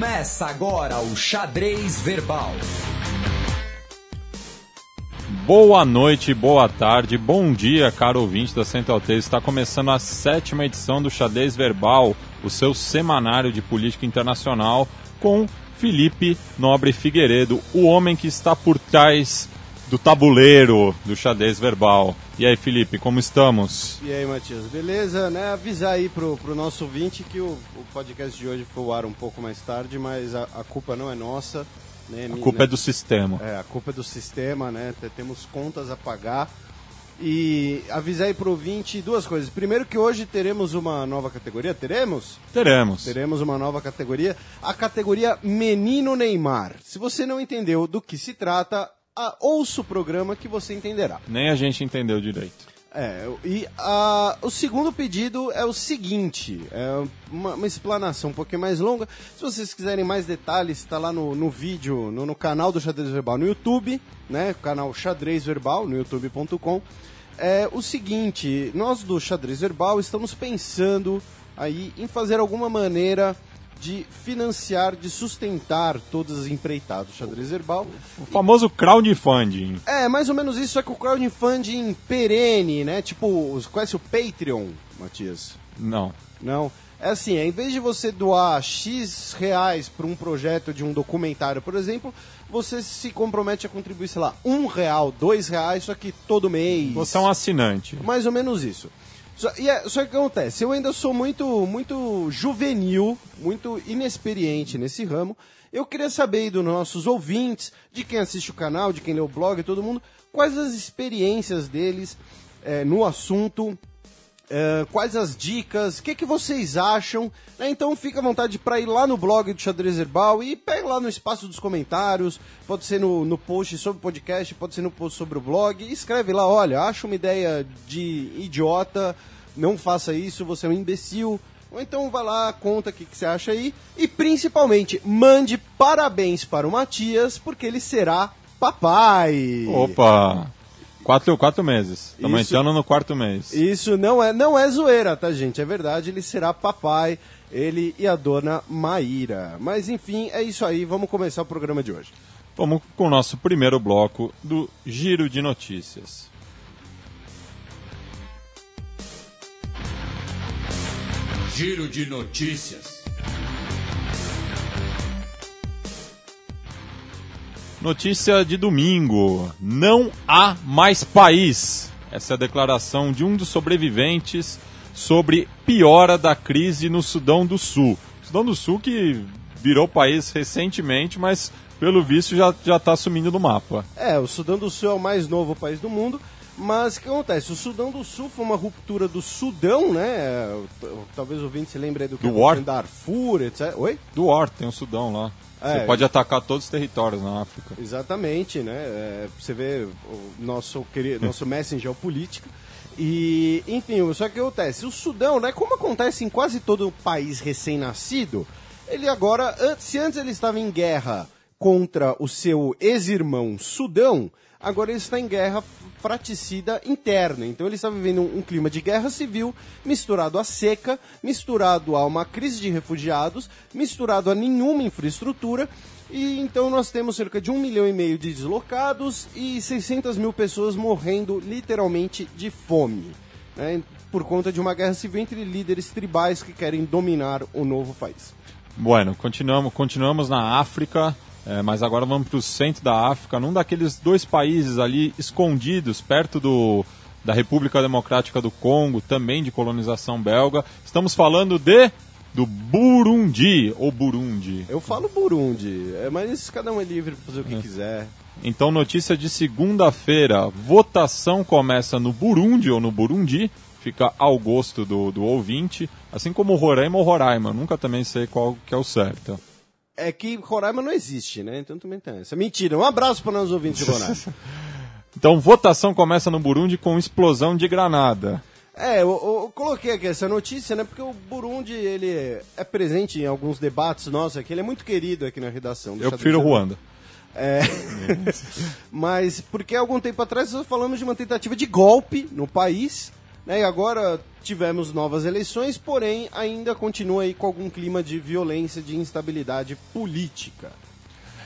Começa agora o Xadrez Verbal. Boa noite, boa tarde, bom dia, caro ouvinte da Central 3. Está começando a 7ª edição do Xadrez Verbal, o seu semanário de política internacional, com Felipe Nobre Figueiredo, o homem que está por trás do tabuleiro do Xadrez Verbal. E aí, Felipe, como estamos? E aí, Matias, beleza? Né? Avisar aí pro nosso ouvinte que o podcast de hoje foi ao ar um pouco mais tarde, mas a culpa não é nossa. Né? A culpa é do sistema. É, a culpa é do sistema, né? Temos contas a pagar. E avisar aí pro ouvinte duas coisas. Primeiro que hoje teremos uma nova categoria. Teremos? Teremos. Teremos uma nova categoria. A categoria Menino Neymar. Se você não entendeu do que se trata, ouça o programa que você entenderá. Nem a gente entendeu direito. O segundo pedido é o seguinte, é uma explanação um pouquinho mais longa. Se vocês quiserem mais detalhes, está lá no vídeo, no canal do Xadrez Verbal no YouTube, né? O canal Xadrez Verbal no youtube.com. É o seguinte, nós do Xadrez Verbal estamos pensando aí em fazer alguma maneira de financiar, de sustentar todas as empreitadas do Xadrez Verbal. O famoso crowdfunding. É, mais ou menos isso, só que o crowdfunding perene, né? Tipo, conhece o Patreon, Matias? Não. Não? É assim, em vez de você doar X reais para um projeto de um documentário, por exemplo, você se compromete a contribuir, sei lá, R$1, R$2, só que todo mês. Você é um assinante. Mais ou menos isso. Só que o que acontece, eu ainda sou muito juvenil, muito inexperiente nesse ramo. Eu queria saber dos nossos ouvintes, de quem assiste o canal, de quem lê o blog, todo mundo, quais as experiências deles no assunto, quais as dicas, o que vocês acham, né? Então fica à vontade para ir lá no blog do Xadrez Verbal e pega lá no espaço dos comentários, pode ser no post sobre o podcast, pode ser no post sobre o blog, escreve lá, olha, acho uma ideia de idiota, não faça isso, você é um imbecil. Ou então vai lá, conta o que você acha aí. E principalmente, mande parabéns para o Matias, porque ele será papai. Opa! 4 meses. Estamos entrando no 4º mês. Isso não é zoeira, tá, gente? É verdade, ele será papai, ele e a dona Maíra. Mas enfim, é isso aí, vamos começar o programa de hoje. Vamos com o nosso primeiro bloco do Giro de Notícias. Giro de Notícias. Notícia de domingo. Não há mais país. Essa é a declaração de um dos sobreviventes sobre piora da crise no Sudão do Sul. Sudão do Sul que virou país recentemente, mas pelo visto já está sumindo do mapa. É, o Sudão do Sul é o mais novo país do mundo. Mas o que acontece? O Sudão do Sul foi uma ruptura do Sudão, né? Talvez o ouvinte se lembre aí do que aconteceu em Darfur, etc. Oi? Do War, tem o Sudão lá. Você pode atacar todos os territórios na África. Exatamente, né? Você vê o nosso mestre em geopolítica. E, enfim, só que acontece? O Sudão, né? Como acontece em quase todo país recém-nascido, ele agora, se antes ele estava em guerra contra o seu ex-irmão Sudão, agora ele está em guerra fratricida interna. Então ele está vivendo um clima de guerra civil misturado à seca, misturado a uma crise de refugiados, misturado a nenhuma infraestrutura. E então nós temos cerca de 1,5 milhão de deslocados e 600 mil pessoas morrendo literalmente de fome, né, por conta de uma guerra civil entre líderes tribais que querem dominar o novo país. Bueno, continuamos na África. Mas agora vamos para o centro da África, num daqueles dois países ali escondidos, perto da República Democrática do Congo, também de colonização belga. Estamos falando do Burundi, ou Burundi. Eu falo Burundi, mas cada um é livre para fazer o que quiser. Então, notícia de segunda-feira, votação começa no Burundi, ou no Burundi, fica ao gosto do ouvinte, assim como Roraima ou Roraima, nunca também sei qual que é o certo. É que Roraima não existe, né? Então também tem essa. Mentira, um abraço para nós ouvintes de Roraima. Então, votação começa no Burundi com explosão de granada. Eu coloquei aqui essa notícia, né? Porque o Burundi, ele é presente em alguns debates nossos aqui. Ele é muito querido aqui na redação. Eu prefiro Ruanda. Mas, porque há algum tempo atrás nós falamos de uma tentativa de golpe no país, né? E agora tivemos novas eleições, porém ainda continua aí com algum clima de violência, de instabilidade política.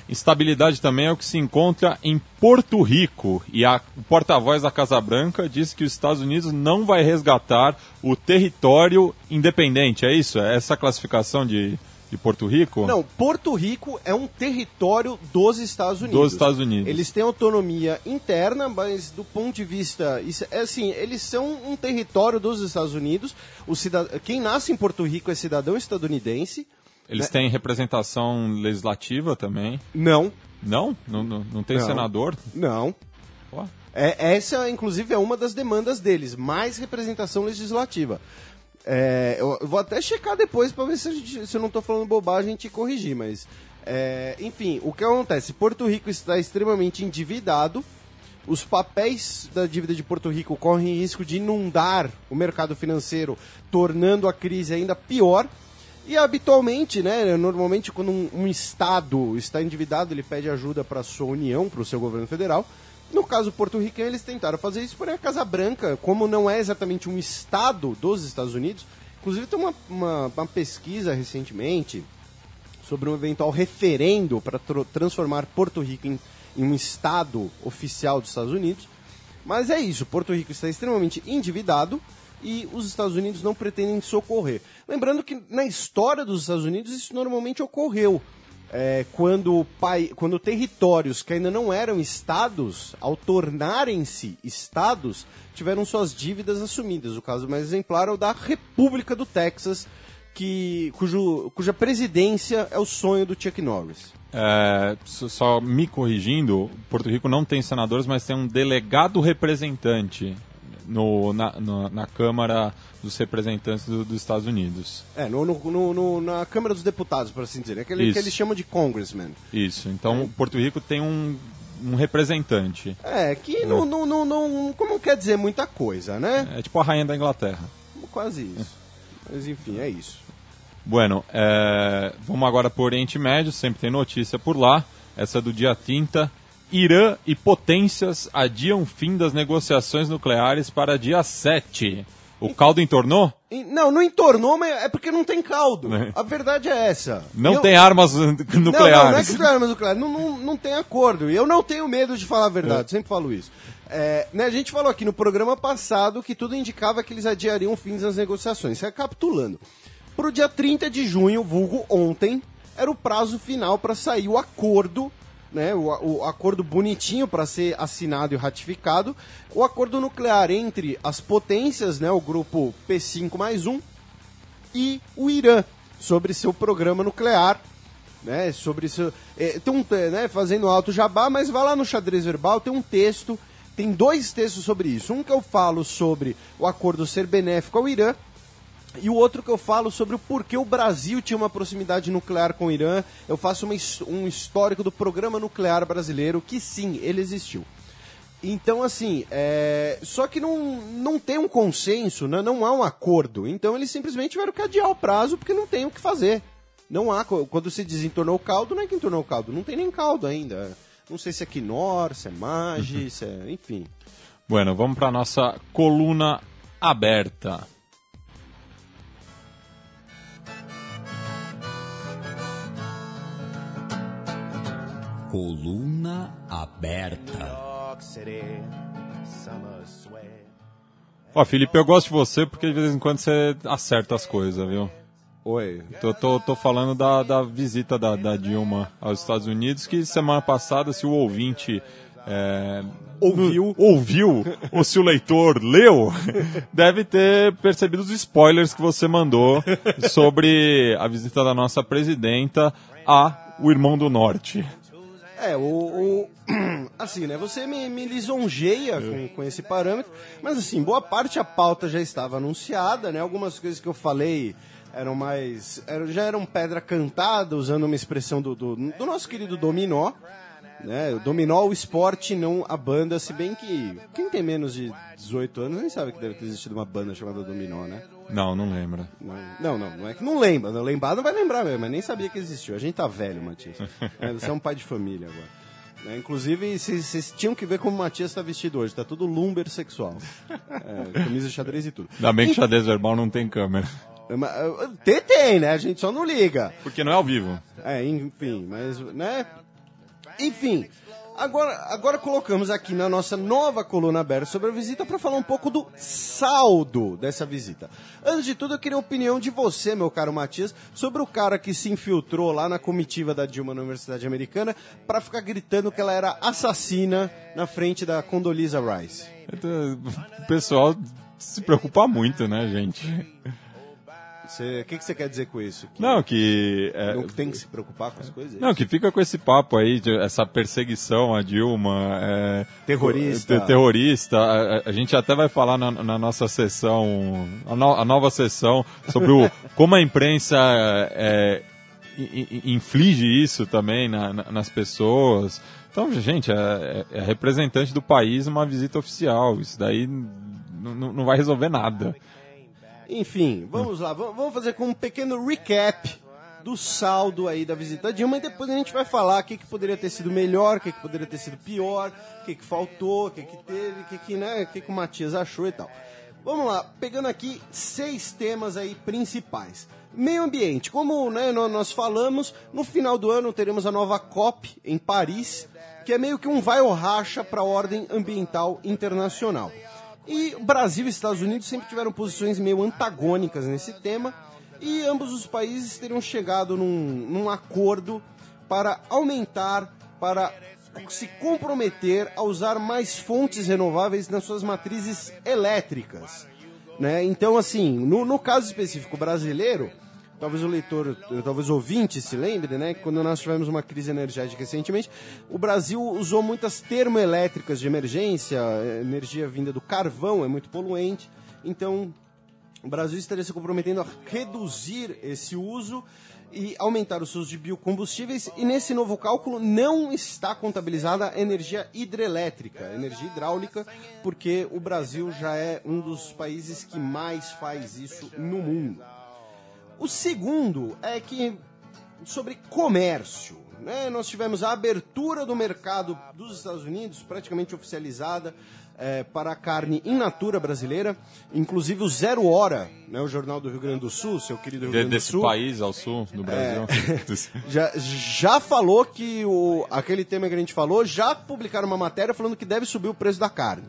Instabilidade também é o que se encontra em Porto Rico, e o porta-voz da Casa Branca disse que os Estados Unidos não vai resgatar o território independente, é isso? É essa classificação de Porto Rico? Não, Porto Rico é um território dos Estados Unidos. Dos Estados Unidos. Eles têm autonomia interna, mas do ponto de vista... É assim, eles são um território dos Estados Unidos. Quem nasce em Porto Rico é cidadão estadunidense. Eles têm representação legislativa também? Não. Não? Não tem não. Senador? Não. Pô. Essa, inclusive, é uma das demandas deles, mais representação legislativa. Eu vou até checar depois para ver se eu não estou falando bobagem e te corrigir, mas... enfim, o que acontece? Porto Rico está extremamente endividado, os papéis da dívida de Porto Rico correm risco de inundar o mercado financeiro, tornando a crise ainda pior. E habitualmente, né, normalmente quando um Estado está endividado, ele pede ajuda para a sua União, para o seu governo federal. No caso porto-riquenho, eles tentaram fazer isso, porém a Casa Branca, como não é exatamente um Estado dos Estados Unidos, inclusive tem uma pesquisa recentemente sobre um eventual referendo para transformar Porto Rico em um Estado oficial dos Estados Unidos. Mas é isso, Porto Rico está extremamente endividado, e os Estados Unidos não pretendem socorrer. Lembrando que na história dos Estados Unidos isso normalmente ocorreu. Quando territórios que ainda não eram estados, ao tornarem-se estados, tiveram suas dívidas assumidas. O caso mais exemplar é o da República do Texas, cuja presidência é o sonho do Chuck Norris. Só me corrigindo, Porto Rico não tem senadores, mas tem um delegado representante na Câmara dos Representantes dos Estados Unidos. Na Câmara dos Deputados, por assim dizer. Aquele que eles chamam de congressman. Isso, então Porto Rico tem um representante. Não quer dizer muita coisa, né? É tipo a rainha da Inglaterra. Quase isso. Mas enfim, é isso. Bueno, vamos agora para o Oriente Médio, sempre tem notícia por lá. Essa é do dia 30. Irã e potências adiam fim das negociações nucleares para dia 7. O caldo entornou? Não entornou, mas é porque não tem caldo. A verdade é essa. Tem armas nucleares. Não é que tem armas nucleares. Não tem acordo. E eu não tenho medo de falar a verdade, sempre falo isso. A gente falou aqui no programa passado que tudo indicava que eles adiariam o fim das negociações. Recapitulando. Para o dia 30 de junho, vulgo ontem, era o prazo final para sair o acordo, né, o acordo bonitinho para ser assinado e ratificado, o acordo nuclear entre as potências, né, o grupo P5+1 e o Irã, sobre seu programa nuclear, né, sobre seu... fazendo alto jabá, mas vai lá no Xadrez Verbal, tem dois textos sobre isso, um que eu falo sobre o acordo ser benéfico ao Irã, e o outro que eu falo sobre o porquê o Brasil tinha uma proximidade nuclear com o Irã. Eu faço um histórico do programa nuclear brasileiro, que sim, ele existiu. Então, assim, só que não tem um consenso, né? Não há um acordo. Então, eles simplesmente tiveram que adiar o prazo, porque não tem o que fazer. Não há, quando se diz entornou o caldo, não é que entornou o caldo. Não tem nem caldo ainda. Não sei se é Knorr, se é Maggi, se é... enfim. Bueno, vamos para a nossa coluna aberta. Coluna aberta. Ó, Felipe, eu gosto de você porque de vez em quando você acerta as coisas, viu? Oi. Tô falando da visita da Dilma aos Estados Unidos, que semana passada, se o ouvinte... ouviu ou se o leitor leu, deve ter percebido os spoilers que você mandou sobre a visita da nossa presidenta a o Irmão do Norte. Assim, né, você me lisonjeia com esse parâmetro, mas assim, boa parte a pauta já estava anunciada, né, algumas coisas que eu falei eram mais, já eram pedra cantada, usando uma expressão do nosso querido Dominó, né, o Dominó, o esporte, não a banda, se bem que quem tem menos de 18 anos nem sabe que deve ter existido uma banda chamada Dominó, né? Não lembra. Não é que não lembra. Não lembrar não vai lembrar mesmo, mas nem sabia que existiu. A gente tá velho, Matias. Você é um pai de família agora. Né? Inclusive, vocês tinham que ver como o Matias está vestido hoje. Está tudo lumber sexual. Camisa, xadrez e tudo. Ainda bem que xadrez verbal não tem câmera. Tem, né? A gente só não liga. Porque não é ao vivo. Enfim, mas... né? Enfim, agora colocamos aqui na nossa nova coluna aberta sobre a visita para falar um pouco do saldo dessa visita. Antes de tudo, eu queria a opinião de você, meu caro Matias, sobre o cara que se infiltrou lá na comitiva da Dilma na Universidade Americana para ficar gritando que ela era assassina na frente da Condoleezza Rice. O pessoal se preocupa muito, né, gente? O que você quer dizer com isso? Que não, que... tem que se preocupar com as coisas? Não, que fica com esse papo aí, essa perseguição a Dilma... terrorista. Terrorista. A gente até vai falar na nossa sessão, a nova sessão, sobre como a imprensa inflige isso também nas pessoas. Então, gente, é representante do país numa visita oficial. Isso daí não vai resolver nada. Enfim, vamos lá, vamos fazer com um pequeno recap do saldo aí da visita de Dilma e depois a gente vai falar o que poderia ter sido melhor, o que poderia ter sido pior, o que faltou, o que teve, o que o Matias achou e tal. Vamos lá, pegando aqui 6 temas aí principais. Meio ambiente, como né, nós falamos, no final do ano teremos a nova COP em Paris, que é meio que um vai ou racha para a ordem ambiental internacional. E Brasil e Estados Unidos sempre tiveram posições meio antagônicas nesse tema e ambos os países teriam chegado num acordo para se comprometer a usar mais fontes renováveis nas suas matrizes elétricas. Né? Então, assim, no caso específico brasileiro, talvez o ouvinte se lembre, né, que quando nós tivemos uma crise energética recentemente, o Brasil usou muitas termoelétricas de emergência, energia vinda do carvão é muito poluente, então o Brasil estaria se comprometendo a reduzir esse uso e aumentar os usos de biocombustíveis, e nesse novo cálculo não está contabilizada a energia hidrelétrica, a energia hidráulica, porque o Brasil já é um dos países que mais faz isso no mundo. O segundo é que, sobre comércio, né? Nós tivemos a abertura do mercado dos Estados Unidos, praticamente oficializada, para a carne in natura brasileira, inclusive o Zero Hora, né? O jornal do Rio Grande do Sul, seu querido Rio Grande do Sul. Desse país ao sul do Brasil. Já falou que aquele tema que a gente falou, já publicaram uma matéria falando que deve subir o preço da carne.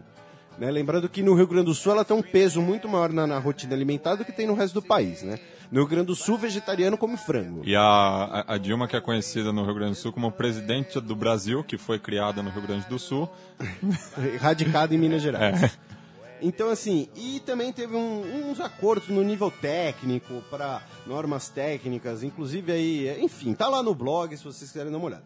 Né? Lembrando que no Rio Grande do Sul ela tem um peso muito maior na rotina alimentar do que tem no resto do país, né? No Rio Grande do Sul, vegetariano come frango. E a Dilma, que é conhecida no Rio Grande do Sul como presidente do Brasil, que foi criada no Rio Grande do Sul. Radicada em Minas Gerais. Então, assim, e também teve uns acordos no nível técnico, para normas técnicas, inclusive aí, enfim, tá lá no blog, se vocês quiserem dar uma olhada.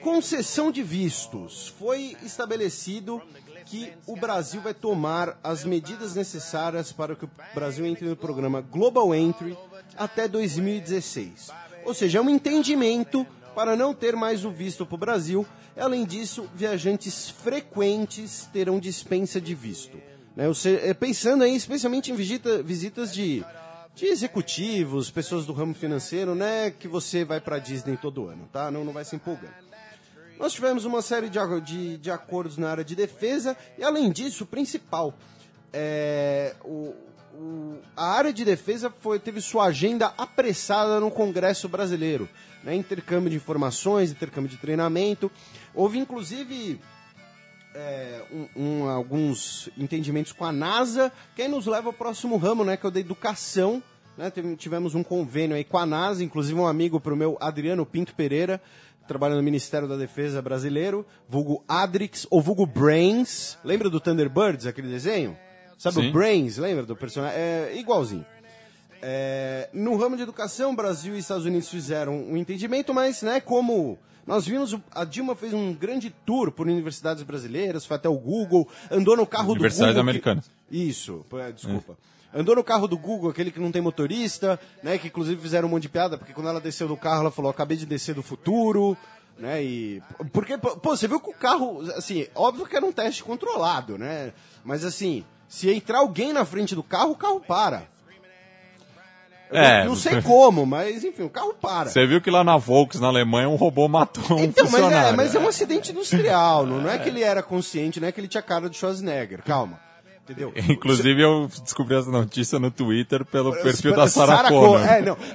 Concessão de vistos. Foi estabelecido que o Brasil vai tomar as medidas necessárias para que o Brasil entre no programa Global Entry até 2016. Ou seja, é um entendimento para não ter mais o visto para o Brasil. Além disso, viajantes frequentes terão dispensa de visto. Né? Pensando aí, especialmente em visitas de executivos, pessoas do ramo financeiro, né? Que você vai para a Disney todo ano, tá? Não vai se empolgando. Nós tivemos uma série de acordos na área de defesa e, além disso, o principal, a área de defesa teve sua agenda apressada no Congresso Brasileiro. Né? Intercâmbio de informações, intercâmbio de treinamento. Houve, inclusive, alguns entendimentos com a NASA, que aí nos leva ao próximo ramo, né, que é o da educação. Né? Tivemos um convênio aí com a NASA, inclusive um amigo para o meu, Adriano Pinto Pereira, trabalha no Ministério da Defesa brasileiro, vulgo Adrix ou vulgo Brains. Lembra do Thunderbirds, aquele desenho? Sabe? Sim. O Brains, lembra do personagem? É igualzinho. No ramo de educação, Brasil e Estados Unidos fizeram um entendimento, mas né, como nós vimos, a Dilma fez um grande tour por universidades brasileiras, foi até o Google, andou no carro do Google... Universidades americanas. Isso, desculpa. Andou no carro do Google, aquele que não tem motorista, né? Que inclusive fizeram um monte de piada, porque quando ela desceu do carro, ela falou, acabei de descer do futuro, né? E... porque, pô, você viu que o carro, assim, óbvio que era um teste controlado, né? Mas, assim, se entrar alguém na frente do carro, o carro para. Não sei como, mas enfim, o carro para. Você viu que lá na Volkswagen, na Alemanha, um robô matou um funcionário. Mas é um acidente industrial, não é que ele era consciente, não é que ele tinha cara de Schwarzenegger, calma. Entendeu? Inclusive eu descobri essa notícia no Twitter pelo perfil da Sarah Connor.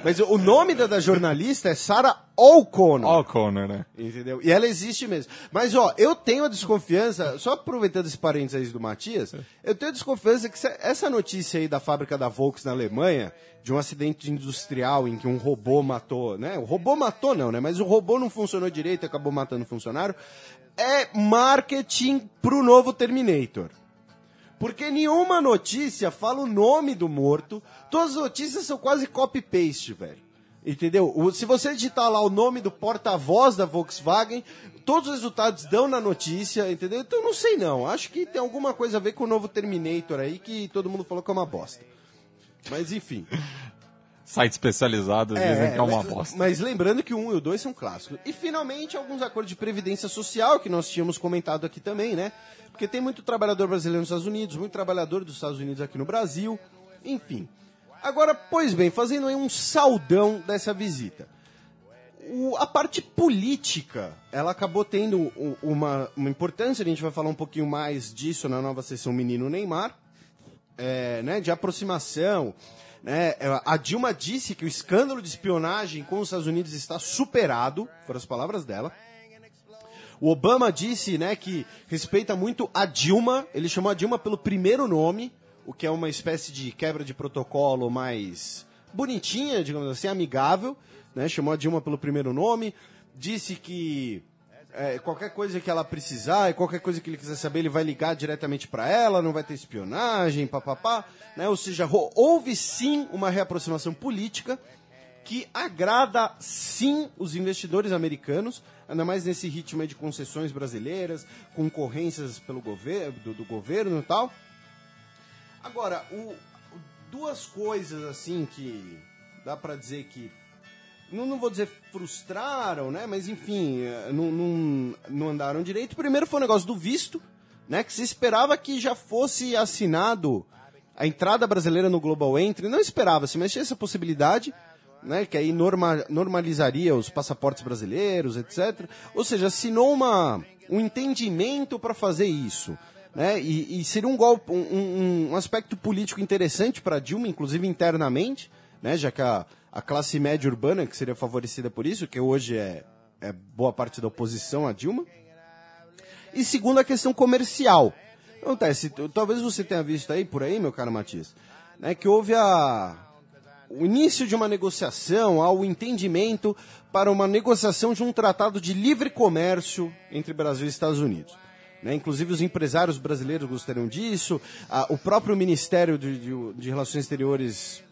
Mas o nome da jornalista é Sarah O'Connor. O'Connor, né? Entendeu? E ela existe mesmo. Mas ó, eu tenho a desconfiança, só aproveitando esse parênteses do Matias, eu tenho a desconfiança que essa notícia aí da fábrica da Volkswagen na Alemanha, de um acidente industrial em que um robô matou, né? O robô matou não, né? Mas o robô não funcionou direito e acabou matando o funcionário. É marketing pro novo Terminator. Porque nenhuma notícia fala o nome do morto. Todas as notícias são quase copy-paste, velho. Entendeu? Se você digitar lá o nome do porta-voz da Volkswagen, todos os resultados dão na notícia, entendeu? Então não sei não. Acho que tem alguma coisa a ver com o novo Terminator aí, que todo mundo falou que é uma bosta. Mas enfim... Sites especializados dizem que é uma bosta. Mas lembrando que o 1 e o 2 são clássicos. E, finalmente, alguns acordos de previdência social que nós tínhamos comentado aqui também, né? Porque tem muito trabalhador brasileiro nos Estados Unidos, muito trabalhador dos Estados Unidos aqui no Brasil, enfim. Agora, pois bem, fazendo aí um saldão dessa visita. A parte política, ela acabou tendo uma importância, a gente vai falar um pouquinho mais disso na nova sessão Menino Neymar, né? De aproximação... A Dilma disse que o escândalo de espionagem com os Estados Unidos está superado, foram as palavras dela. O Obama disse, né, que respeita muito a Dilma, ele chamou a Dilma pelo primeiro nome, o que é uma espécie de quebra de protocolo mais bonitinha, digamos assim, amigável, né, chamou a Dilma pelo primeiro nome, disse que qualquer coisa que ela precisar e qualquer coisa que ele quiser saber, ele vai ligar diretamente para ela, não vai ter espionagem, papapá. Né? Ou seja, houve sim uma reaproximação política que agrada sim os investidores americanos, ainda mais nesse ritmo aí de concessões brasileiras, concorrências pelo do governo e tal. Agora, duas coisas assim que dá para dizer que, não vou dizer frustraram, né? Mas enfim, não andaram direito. Primeiro foi o negócio do visto, né? Que se esperava que já fosse assinado a entrada brasileira no Global Entry. Não esperava-se, mas tinha essa possibilidade, né? Que aí normalizaria os passaportes brasileiros, etc. Ou seja, assinou um entendimento para fazer isso, né? E seria um golpe, um aspecto político interessante para Dilma, inclusive internamente, né? Já que a classe média urbana, que seria favorecida por isso, que hoje é boa parte da oposição à Dilma. E segundo, a questão comercial. Então, talvez você tenha visto aí, por aí, meu caro Matias, né, que houve o início de uma negociação, ao entendimento para uma negociação de um tratado de livre comércio entre Brasil e Estados Unidos. Né, inclusive os empresários brasileiros gostariam disso, o próprio Ministério de Relações Exteriores...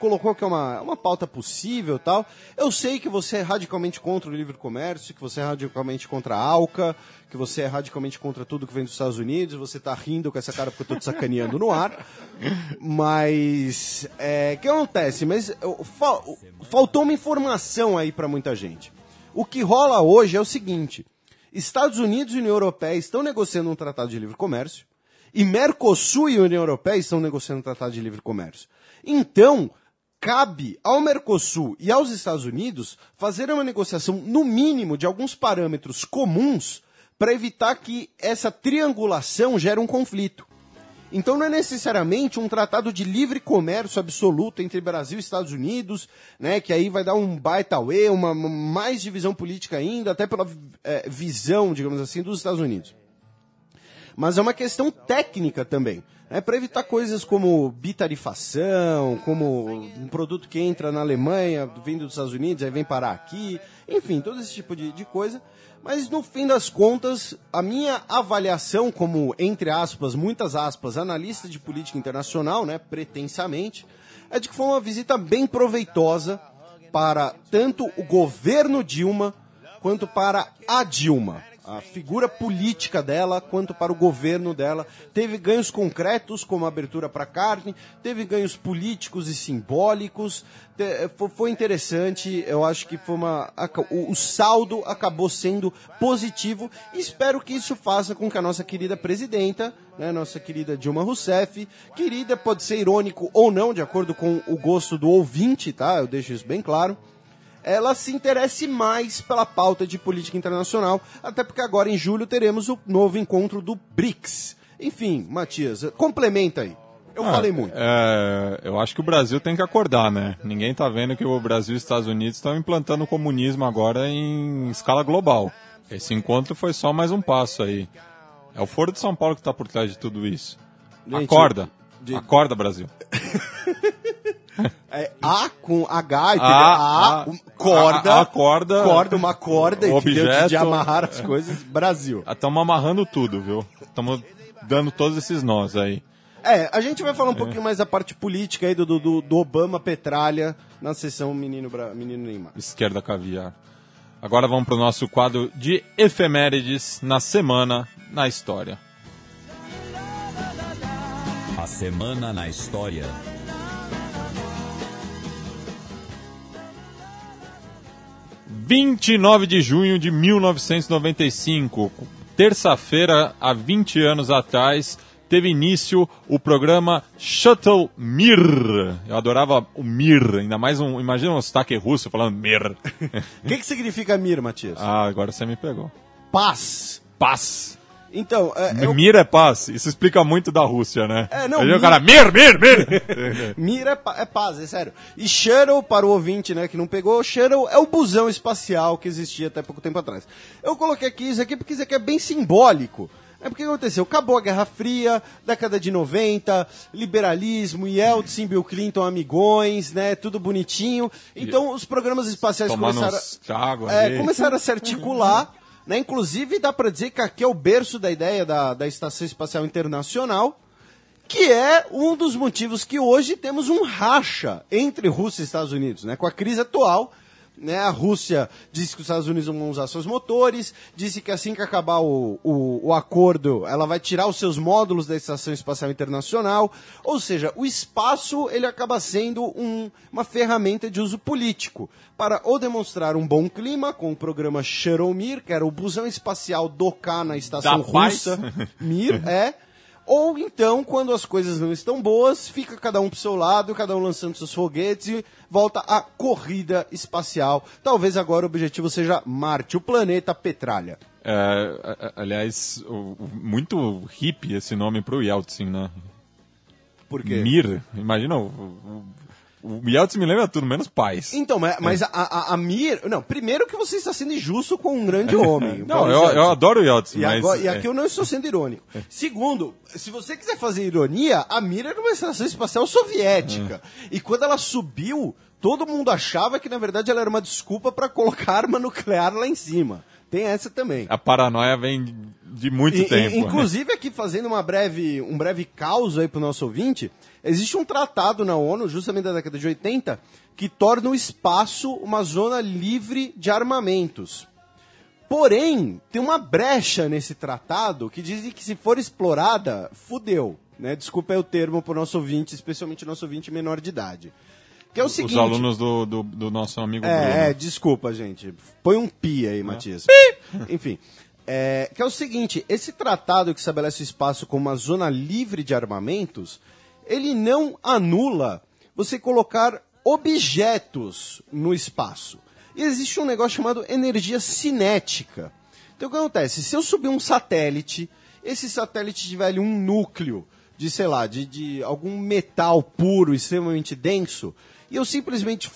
colocou que é uma pauta possível e tal. Eu sei que você é radicalmente contra o livre comércio, que você é radicalmente contra a ALCA, que você é radicalmente contra tudo que vem dos Estados Unidos, você tá rindo com essa cara porque eu tô te sacaneando no ar. Mas, o que acontece? Mas faltou uma informação aí pra muita gente. O que rola hoje é o seguinte: Estados Unidos e União Europeia estão negociando um tratado de livre comércio, e Mercosul e União Europeia estão negociando um tratado de livre comércio. Então, cabe ao Mercosul e aos Estados Unidos fazer uma negociação, no mínimo, de alguns parâmetros comuns para evitar que essa triangulação gere um conflito. Então não é necessariamente um tratado de livre comércio absoluto entre Brasil e Estados Unidos, né, que aí vai dar um baita uê, uma mais divisão política ainda, até pela visão, digamos assim, dos Estados Unidos. Mas é uma questão técnica também. É para evitar coisas como bitarifação, como um produto que entra na Alemanha, vindo dos Estados Unidos, aí vem parar aqui, enfim, todo esse tipo de coisa. Mas, no fim das contas, a minha avaliação como, entre aspas, muitas aspas, analista de política internacional, né, pretensamente, é de que foi uma visita bem proveitosa para tanto o governo Dilma quanto para a Dilma. A figura política dela, quanto para o governo dela, teve ganhos concretos, como a abertura para carne, teve ganhos políticos e simbólicos, foi interessante, eu acho que foi o saldo acabou sendo positivo, e espero que isso faça com que a nossa querida presidenta, né, nossa querida Dilma Rousseff. Querida pode ser irônico ou não, de acordo com o gosto do ouvinte, tá? Eu deixo isso bem claro. Ela se interesse mais pela pauta de política internacional, até porque agora em julho teremos o novo encontro do BRICS. Enfim, Matias, complementa aí. Eu falei muito. Eu acho que o Brasil tem que acordar, né? Ninguém tá vendo que o Brasil e os Estados Unidos estão implantando o comunismo agora em escala global. Esse encontro foi só mais um passo aí. É o Foro de São Paulo que tá por trás de tudo isso. Gente, acorda. Acorda, Brasil. É A com H, corda, uma corda, objeto de amarrar as coisas, Brasil. Estamos amarrando tudo, viu? Estamos dando todos esses nós aí. A gente vai falar um pouquinho mais da parte política aí do Obama Petralha na sessão Menino Neymar. Esquerda Caviar. Agora vamos para o nosso quadro de efemérides na semana na história. A semana na história. Dia 29 de junho de 1995, terça-feira, há 20 anos atrás, teve início o programa Shuttle Mir. Eu adorava o Mir, ainda mais imagina um sotaque russo falando Mir. O que significa Mir, Matias? Agora você me pegou. Paz. Então, Mir é paz, isso explica muito da Rússia, né? O cara, Mir! Mir é paz, é sério. E Shuttle, para o ouvinte, né, que não pegou, Shuttle é o busão espacial que existia até pouco tempo atrás. Eu coloquei aqui isso aqui porque isso aqui é bem simbólico. É porque aconteceu, acabou a Guerra Fria, década de 90, liberalismo, Yeltsin, Bill Clinton, amigões, né, tudo bonitinho. Então os programas espaciais começaram a se articular. Né? Inclusive, dá para dizer que aqui é o berço da ideia da Estação Espacial Internacional, que é um dos motivos que hoje temos um racha entre Rússia e Estados Unidos. Né? Com a crise atual, né? A Rússia disse que os Estados Unidos vão usar seus motores, disse que assim que acabar o acordo, ela vai tirar os seus módulos da Estação Espacial Internacional. Ou seja, o espaço ele acaba sendo uma ferramenta de uso político para ou demonstrar um bom clima com o programa Shuttle Mir, que era o busão espacial do K na estação russa, Mir, ou então, quando as coisas não estão boas, fica cada um pro seu lado, cada um lançando seus foguetes e volta a corrida espacial. Talvez agora o objetivo seja Marte, o planeta Petralha. Aliás, muito hippie esse nome pro Yeltsin, né? Por quê? Mir, imagina o Yeltsin me lembra tudo, menos paz. Então, mas a Mir... Não, primeiro que você está sendo injusto com um grande homem. Não, eu adoro o Yeltsin, mas... Agora, e aqui eu não estou sendo irônico. Segundo, se você quiser fazer ironia, a Mir era uma estação espacial soviética. E quando ela subiu, todo mundo achava que, na verdade, ela era uma desculpa para colocar arma nuclear lá em cima. Tem essa também. A paranoia vem de muito tempo. Inclusive, aqui fazendo um breve caos aí pro nosso ouvinte... Existe um tratado na ONU, justamente da década de 80, que torna o espaço uma zona livre de armamentos. Porém, tem uma brecha nesse tratado que diz que se for explorada, fudeu. Né? Desculpa aí o termo para o nosso ouvinte, especialmente o nosso ouvinte menor de idade. Que é o seguinte... Os alunos do nosso amigo Bruno. Desculpa, gente. Põe um pi aí, Matias. Enfim... que é o seguinte, esse tratado que estabelece o espaço como uma zona livre de armamentos... Ele não anula você colocar objetos no espaço. E existe um negócio chamado energia cinética. Então, o que acontece? Se eu subir um satélite, esse satélite tiver ali um núcleo de, sei lá, de algum metal puro, extremamente denso, e eu simplesmente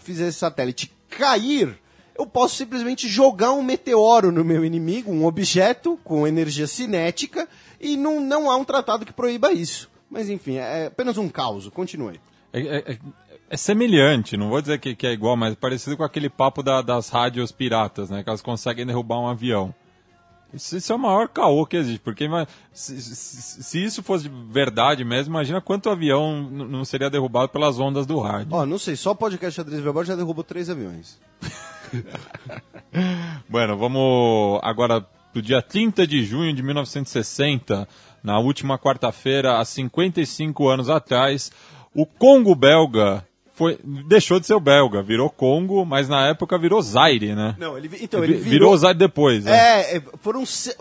fizer esse satélite cair, eu posso simplesmente jogar um meteoro no meu inimigo, um objeto com energia cinética, e não há um tratado que proíba isso. Mas, enfim, é apenas um caos. Continue. É semelhante, não vou dizer que é igual, mas é parecido com aquele papo das rádios piratas, né? Que elas conseguem derrubar um avião. Isso é o maior caô que existe, porque se isso fosse verdade mesmo, imagina quanto avião não seria derrubado pelas ondas do rádio. Não sei, só o podcast Xadrez Verbal já derrubou 3 aviões. Bueno, vamos agora pro dia 30 de junho de 1960... Na última quarta-feira, há 55 anos atrás, o Congo belga deixou de ser o belga, virou Congo, mas na época virou Zaire, né? Não, ele virou Zaire depois. É, né?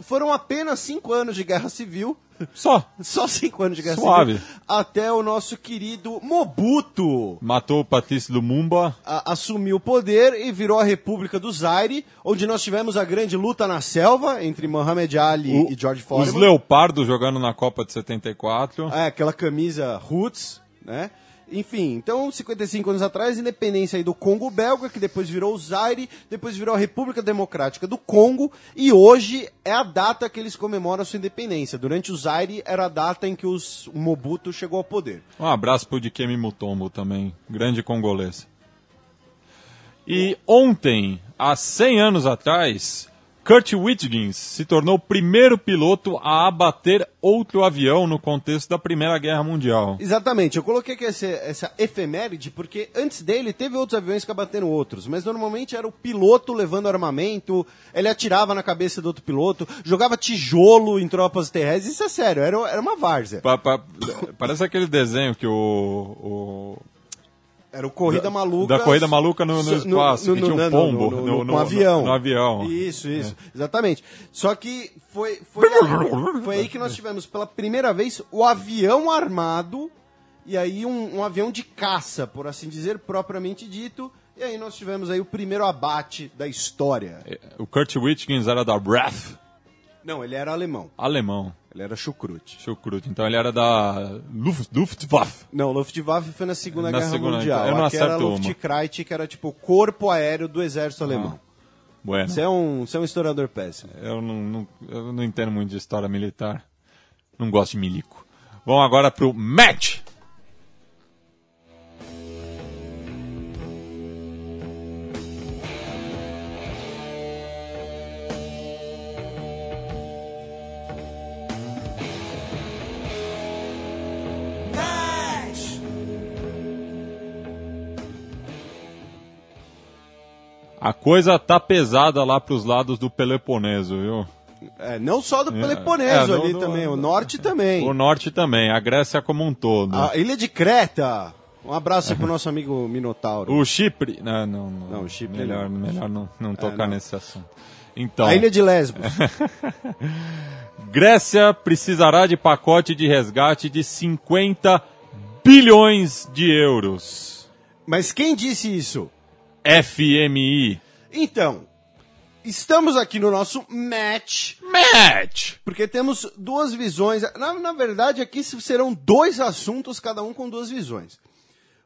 foram apenas 5 anos de guerra civil. Só 5 anos de guerra civil. Até o nosso querido Mobutu. Matou o Patrice Lumumba. Assumiu o poder e virou a República do Zaire, onde nós tivemos a grande luta na selva entre Mohamed Ali e George Foreman. Os Leopardos jogando na Copa de 74. É, aquela camisa Roots, né? Enfim, então, 55 anos atrás, independência aí do Congo belga, que depois virou o Zaire, depois virou a República Democrática do Congo, e hoje é a data que eles comemoram a sua independência. Durante o Zaire era a data em que o Mobutu chegou ao poder. Um abraço pro Dikembe Mutombo também, grande congolês. E ontem, há 100 anos atrás, Kurt Whitgift se tornou o primeiro piloto a abater outro avião no contexto da Primeira Guerra Mundial. Exatamente, eu coloquei aqui essa efeméride porque antes dele teve outros aviões que abateram outros, mas normalmente era o piloto levando armamento, ele atirava na cabeça do outro piloto, jogava tijolo em tropas terrestres, isso é sério, era uma várzea. Parece aquele desenho que era o Corrida Maluca. Da Corrida Maluca no espaço, que tinha um pombo no avião. No avião. Isso, é. Exatamente. Só que foi aí que nós tivemos pela primeira vez o avião armado, e aí um avião de caça, por assim dizer, propriamente dito, e aí nós tivemos aí o primeiro abate da história. O Kurt Whitgift era da RAF. Não, ele era alemão. Ele era Schukrut. Então ele era da Luftwaffe. Não, Luftwaffe foi na Segunda Guerra Mundial. Eu não acerto uma. Luftkreich, que era tipo o corpo aéreo do exército alemão. Bueno. Você é um historiador péssimo. Eu não entendo muito de história militar. Não gosto de milico. Vamos agora pro match! A coisa tá pesada lá pros lados do Peloponeso, viu? É, não só do Peloponeso ali também, o norte também. O norte também, a Grécia como um todo. A ilha de Creta. Um abraço pro nosso amigo Minotauro. O Chipre. Não, o Chipre. Melhor não tocar nesse assunto. Então, a ilha de Lesbos. Grécia precisará de pacote de resgate de 50 bilhões de euros. Mas quem disse isso? FMI. Então, estamos aqui no nosso match. Porque temos duas visões. Na verdade, aqui serão 2 assuntos, cada um com 2 visões.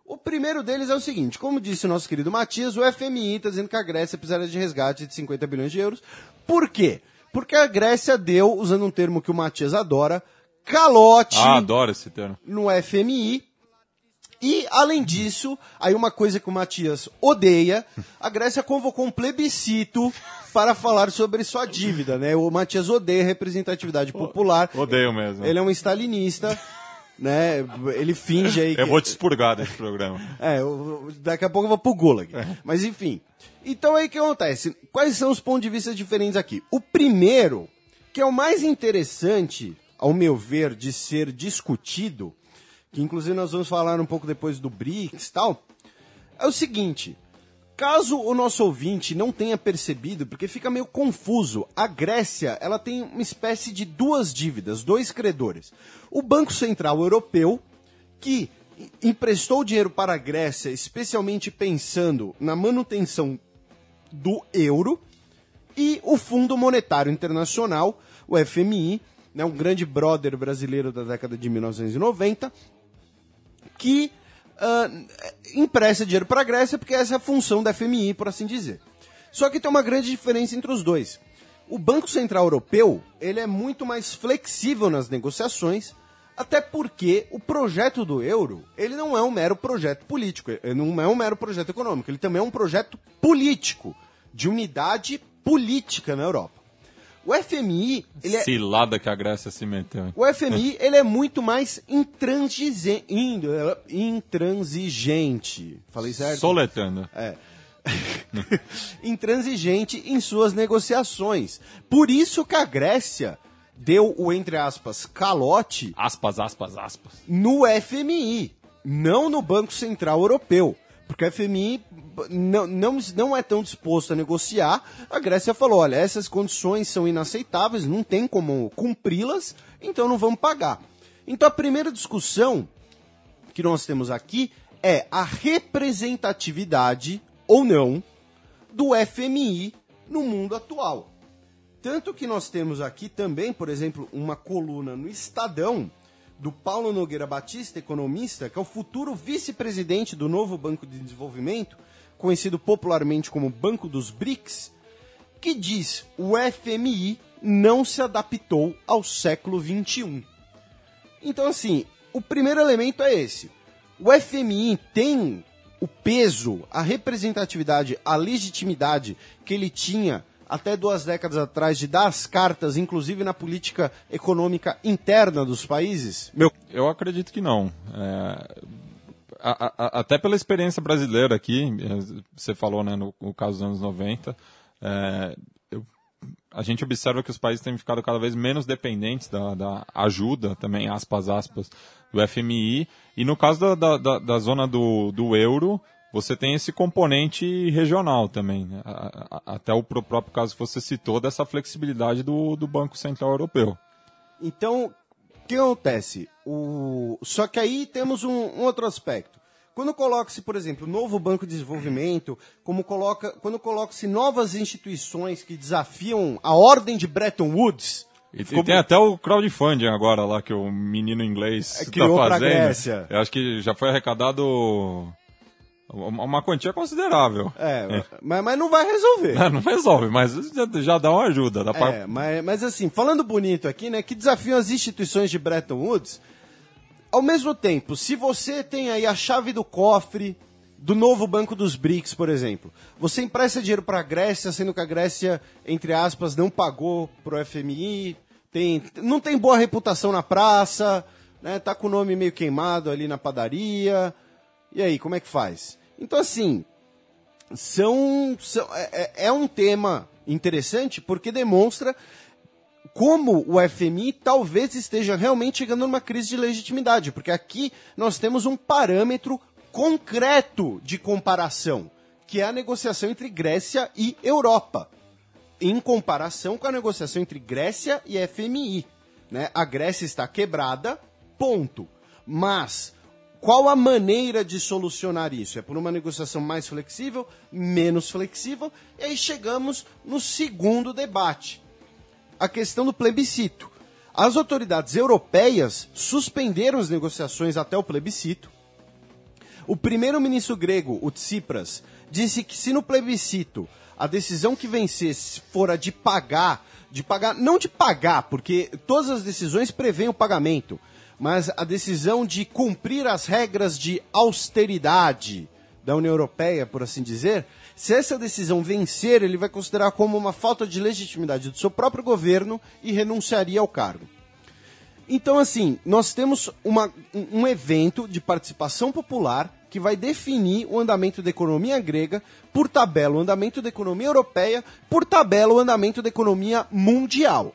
O primeiro deles é o seguinte. Como disse o nosso querido Matias, o FMI está dizendo que a Grécia precisaria de resgate de 50 bilhões de euros. Por quê? Porque a Grécia deu, usando um termo que o Matias adora, calote. Ah, adoro esse termo. No FMI. E, além disso, aí uma coisa que o Matias odeia, a Grécia convocou um plebiscito para falar sobre sua dívida, né? O Matias odeia representatividade popular. Odeio mesmo. Ele é um stalinista, né? Ele finge aí que... Eu vou te expurgar desse programa. Daqui a pouco eu vou pro Gulag. Mas, enfim. Então, aí o que acontece? Quais são os pontos de vista diferentes aqui? O primeiro, que é o mais interessante, ao meu ver, de ser discutido, que inclusive nós vamos falar um pouco depois do BRICS e tal, é o seguinte, caso o nosso ouvinte não tenha percebido, porque fica meio confuso, a Grécia ela tem uma espécie de 2 dívidas, 2 credores. O Banco Central Europeu, que emprestou dinheiro para a Grécia, especialmente pensando na manutenção do euro, e o Fundo Monetário Internacional, o FMI, né, um grande brother brasileiro da década de 1990, que empresta dinheiro para a Grécia, porque essa é a função da FMI, por assim dizer. Só que tem uma grande diferença entre os dois. O Banco Central Europeu ele é muito mais flexível nas negociações, até porque o projeto do euro ele não é um mero projeto político, ele não é um mero projeto econômico, ele também é um projeto político, de unidade política na Europa. O FMI... Ele é... Cilada que a Grécia se meteu. O FMI ele é muito mais intransigente. Falei certo? Soletando. É. Intransigente em suas negociações. Por isso que a Grécia deu o, entre aspas, calote... Aspas, aspas, aspas. No FMI. não no Banco Central Europeu, porque o FMI não é tão disposto a negociar. A Grécia falou, olha, essas condições são inaceitáveis, não tem como cumpri-las, então não vamos pagar. Então a primeira discussão que nós temos aqui é a representatividade, ou não, do FMI no mundo atual. Tanto que nós temos aqui também, por exemplo, uma coluna no Estadão, do Paulo Nogueira Batista, economista, que é o futuro vice-presidente do novo Banco de Desenvolvimento, conhecido popularmente como Banco dos BRICS, que diz: o FMI não se adaptou ao século XXI. Então, assim, o primeiro elemento é esse. O FMI tem o peso, a representatividade, a legitimidade que ele tinha até 2 décadas atrás de dar as cartas, inclusive na política econômica interna dos países? Eu acredito que não. Até pela experiência brasileira aqui, você falou, né, no caso dos anos 90, a gente observa que os países têm ficado cada vez menos dependentes da ajuda, também aspas, do FMI. E no caso da zona do euro, você tem esse componente regional também, né? Até o próprio caso que você citou, dessa flexibilidade do Banco Central Europeu. Então, o que acontece? Só que aí temos um outro aspecto. Quando coloca-se, por exemplo, o novo Banco de Desenvolvimento, quando coloca-se novas instituições que desafiam a ordem de Bretton Woods... E tem até o crowdfunding agora lá, que o menino inglês está fazendo. Grécia. Eu acho que já foi arrecadado... uma quantia considerável. Mas não vai resolver. Não resolve, mas já dá uma ajuda. Mas assim, falando bonito aqui, né, que desafiam as instituições de Bretton Woods, ao mesmo tempo, se você tem aí a chave do cofre do novo Banco dos BRICS, por exemplo, você empresta dinheiro para a Grécia, sendo que a Grécia, entre aspas, não pagou para o FMI, não tem boa reputação na praça, né, tá com o nome meio queimado ali na padaria... E aí, como é que faz? Então, assim, é um tema interessante porque demonstra como o FMI talvez esteja realmente chegando numa crise de legitimidade, porque aqui nós temos um parâmetro concreto de comparação, que é a negociação entre Grécia e Europa, em comparação com a negociação entre Grécia e FMI, né? A Grécia está quebrada, ponto. Mas... qual a maneira de solucionar isso? É por uma negociação mais flexível, menos flexível? E aí chegamos no segundo debate, a questão do plebiscito. As autoridades europeias suspenderam as negociações até o plebiscito. O primeiro-ministro grego, o Tsipras, disse que se no plebiscito a decisão que vencesse for a de pagar, porque todas as decisões prevêem o pagamento, mas a decisão de cumprir as regras de austeridade da União Europeia, por assim dizer, se essa decisão vencer, ele vai considerar como uma falta de legitimidade do seu próprio governo e renunciaria ao cargo. Então, assim, nós temos um evento de participação popular que vai definir o andamento da economia grega, por tabela o andamento da economia europeia, por tabela o andamento da economia mundial,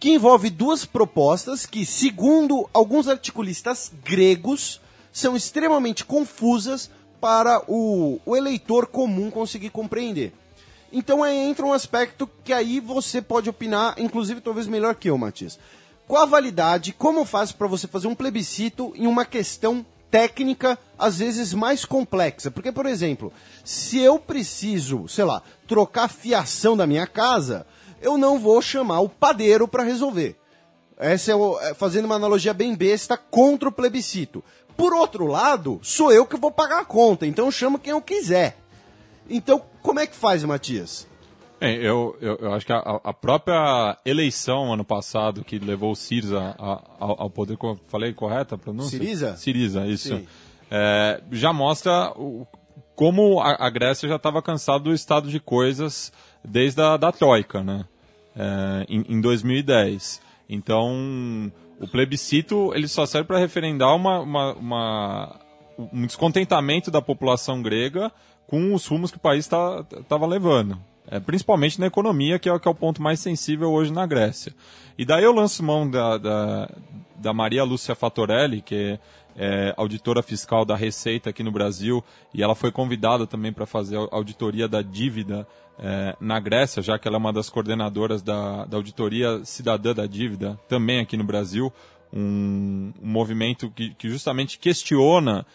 que envolve 2 propostas que, segundo alguns articulistas gregos, são extremamente confusas para o eleitor comum conseguir compreender. Então aí entra um aspecto que aí você pode opinar, inclusive talvez melhor que eu, Matias. Qual a validade, como faz para você fazer um plebiscito em uma questão técnica, às vezes mais complexa? Porque, por exemplo, se eu preciso, sei lá, trocar a fiação da minha casa... eu não vou chamar o padeiro para resolver. Essa é fazendo uma analogia bem besta contra o plebiscito. Por outro lado, sou eu que vou pagar a conta, então eu chamo quem eu quiser. Então, como é que faz, Matias? Eu acho que a própria eleição ano passado, que levou o Ciriza ao poder, falei correta a pronúncia? Ciriza, isso. Já mostra como a Grécia já estava cansada do estado de coisas... desde a Troika, né? Em 2010. Então, o plebiscito ele só serve para referendar um descontentamento da população grega com os rumos que o país estava levando. Principalmente na economia, que é o ponto mais sensível hoje na Grécia. E daí eu lanço mão da Maria Lúcia Fatorelli, que é auditora fiscal da Receita aqui no Brasil, e ela foi convidada também para fazer a auditoria da dívida na Grécia, já que ela é uma das coordenadoras da auditoria cidadã da dívida, também aqui no Brasil, um movimento que justamente questiona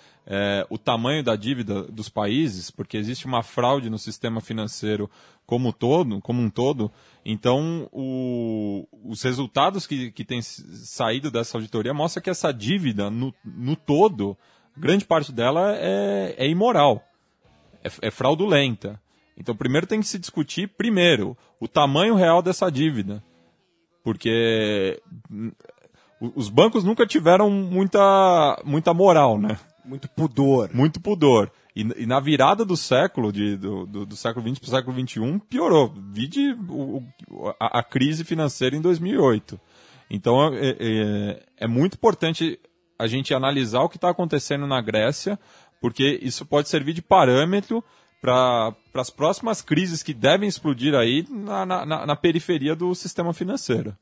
o tamanho da dívida dos países, porque existe uma fraude no sistema financeiro como um todo. Então, os resultados que têm saído dessa auditoria mostram que essa dívida, no todo, grande parte dela é imoral, é fraudulenta. Então, primeiro tem que se discutir, o tamanho real dessa dívida, porque os bancos nunca tiveram muita moral, né? Muito pudor. E na virada do século, do século XX para o século XXI, piorou. Vide a crise financeira em 2008. Então, é muito importante a gente analisar o que está acontecendo na Grécia, porque isso pode servir de parâmetro para as próximas crises que devem explodir aí na periferia do sistema financeiro.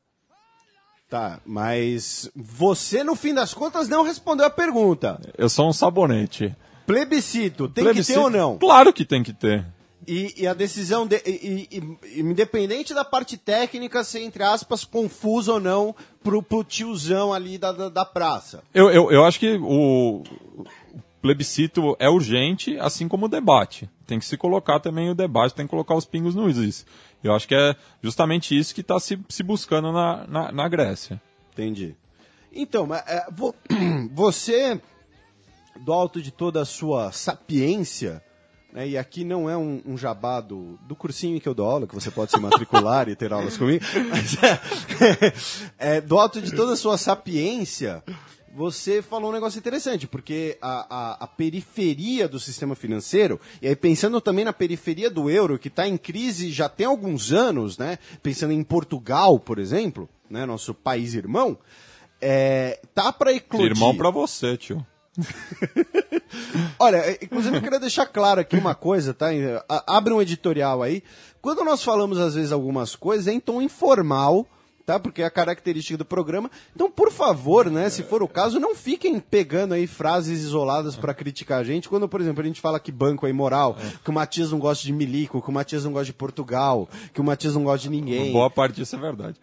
Tá, mas você, no fim das contas, não respondeu a pergunta. Eu sou um sabonete. Plebiscito, tem que ter ou não? Claro que tem que ter. E a decisão, independente da parte técnica, ser, entre aspas, confusa ou não, pro tiozão ali da praça. Eu acho que o plebiscito é urgente, assim como o debate. Tem que se colocar também o debate, tem que colocar os pingos nos is. Eu acho que é justamente isso que está se buscando na Grécia. Entendi. Então, você, do alto de toda a sua sapiência, né, e aqui não é um jabá do cursinho em que eu dou aula, que você pode se matricular e ter aulas comigo, mas do alto de toda a sua sapiência, você falou um negócio interessante, porque a periferia do sistema financeiro, e aí pensando também na periferia do euro, que está em crise já tem alguns anos, né? Pensando em Portugal, por exemplo, né? Nosso país irmão, tá para eclodir. Irmão para você, tio. Olha, inclusive eu queria deixar claro aqui uma coisa, tá? Abre um editorial aí. Quando nós falamos, às vezes, algumas coisas, é em tom informal, tá? Porque é a característica do programa. Então, por favor, né, se for o caso, não fiquem pegando aí frases isoladas para criticar a gente. Quando, por exemplo, a gente fala que banco é imoral, que o Matias não gosta de milico, que o Matias não gosta de Portugal, que o Matias não gosta de ninguém. Boa parte disso é verdade.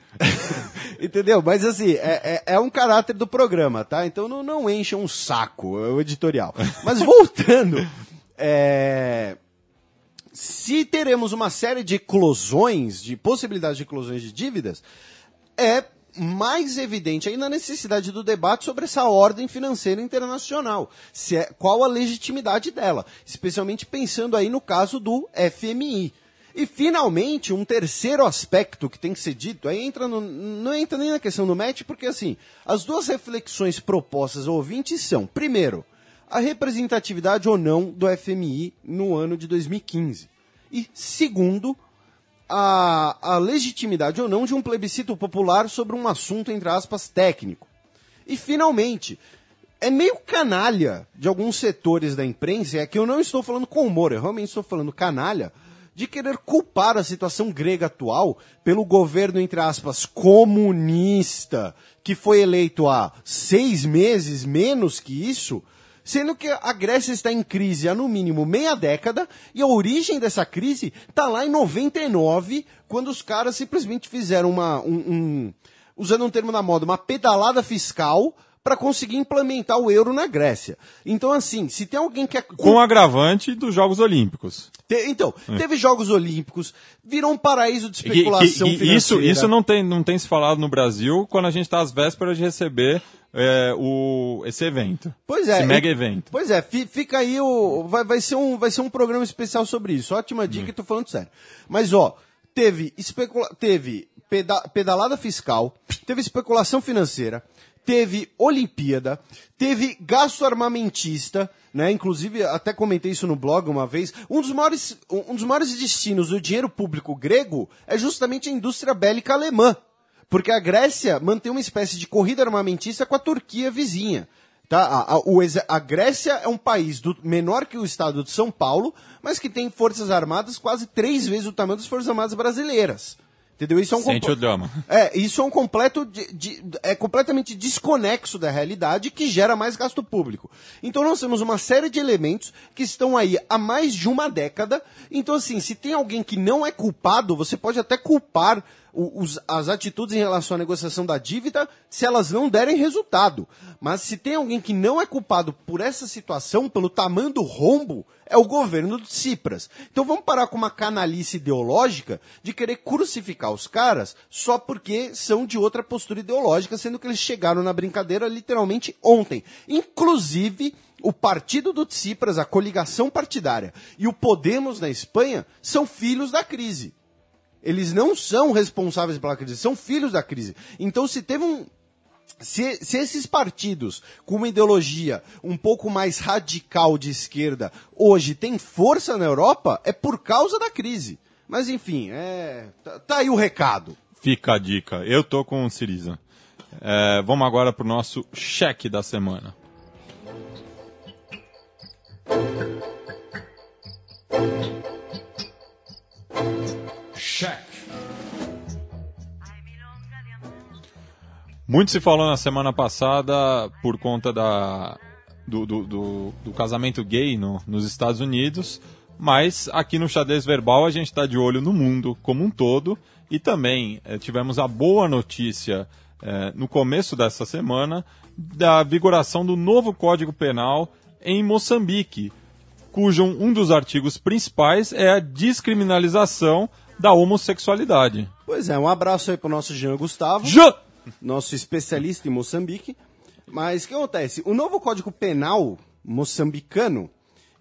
Entendeu? Mas assim, é um caráter do programa, tá? Então não encham um saco, é o editorial. Mas voltando, se teremos uma série de eclosões, de possibilidades de eclosões de dívidas, é mais evidente ainda a necessidade do debate sobre essa ordem financeira internacional. Qual a legitimidade dela, especialmente pensando aí no caso do FMI. E, finalmente, um terceiro aspecto que tem que ser dito, aí não entra nem na questão do match, porque, assim, as duas reflexões propostas ao ouvinte são, primeiro, a representatividade ou não do FMI no ano de 2015. E, segundo, a legitimidade ou não de um plebiscito popular sobre um assunto, entre aspas, técnico. E, finalmente, é meio canalha de alguns setores da imprensa, é que eu não estou falando com humor, eu realmente estou falando canalha, de querer culpar a situação grega atual pelo governo, entre aspas, comunista, que foi eleito há 6 meses, menos que isso, sendo que a Grécia está em crise há, no mínimo, meia década, e a origem dessa crise está lá em 99, quando os caras simplesmente fizeram usando um termo da moda, uma pedalada fiscal para conseguir implementar o euro na Grécia. Então, assim, se tem alguém que com o agravante dos Jogos Olímpicos. Teve Jogos Olímpicos, virou um paraíso de especulação financeira. Isso não tem se falado no Brasil quando a gente está às vésperas de receber esse evento. Pois é. Esse mega evento. Pois é, fica aí, vai ser um programa especial sobre isso. Ótima dica, estou falando sério. Mas, teve pedalada fiscal, teve especulação financeira, teve Olimpíada, teve gasto armamentista, né? Inclusive, até comentei isso no blog uma vez, um dos maiores destinos do dinheiro público grego é justamente a indústria bélica alemã, porque a Grécia mantém uma espécie de corrida armamentista com a Turquia vizinha. Tá? A Grécia é um país menor que o estado de São Paulo, mas que tem forças armadas quase 3 vezes o tamanho das forças armadas brasileiras. Entendeu? Isso é um Sente o drama. É, isso é um completo... é completamente desconexo da realidade, que gera mais gasto público. Então nós temos uma série de elementos que estão aí há mais de uma década. Então, assim, se tem alguém que não é culpado, você pode até culpar as atitudes em relação à negociação da dívida se elas não derem resultado. Mas se tem alguém que não é culpado por essa situação, pelo tamanho do rombo, é o governo do Tsipras. Então vamos parar com uma canalice ideológica de querer crucificar os caras só porque são de outra postura ideológica, sendo que eles chegaram na brincadeira literalmente ontem. Inclusive, o partido do Tsipras, a coligação partidária e o Podemos na Espanha são filhos da crise. Eles não são responsáveis pela crise, são filhos da crise. Então, se teve se esses partidos com uma ideologia um pouco mais radical de esquerda hoje têm força na Europa, é por causa da crise. Mas, enfim, tá aí o recado. Fica a dica. Eu tô com o Ciriza. Vamos agora pro nosso cheque da semana. Check. Muito se falou na semana passada por conta do casamento gay nos Estados Unidos, mas aqui no Xadrez Verbal a gente está de olho no mundo como um todo e também tivemos a boa notícia no começo dessa semana da vigoração do novo Código Penal em Moçambique, cujo um dos artigos principais é a descriminalização da homossexualidade. Pois é, um abraço aí pro nosso Jean Gustavo, nosso especialista em Moçambique. Mas o que acontece? O novo Código Penal moçambicano,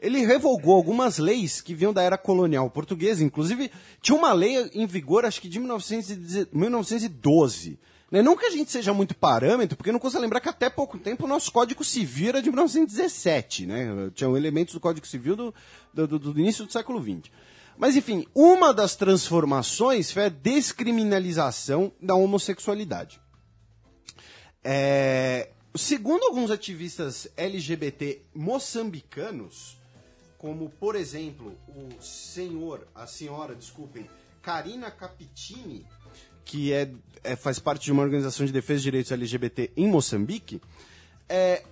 ele revogou algumas leis que vinham da era colonial portuguesa. Inclusive, tinha uma lei em vigor, acho que de 1912. Não que a gente seja muito parâmetro, porque não custa lembrar que até pouco tempo o nosso Código Civil era de 1917, né? Tinham elementos do Código Civil do início do século XX. Mas, enfim, uma das transformações foi a descriminalização da homossexualidade. Segundo alguns ativistas LGBT moçambicanos, como, por exemplo, a senhora, Karina Capitini, que faz parte de uma organização de defesa de direitos LGBT em Moçambique,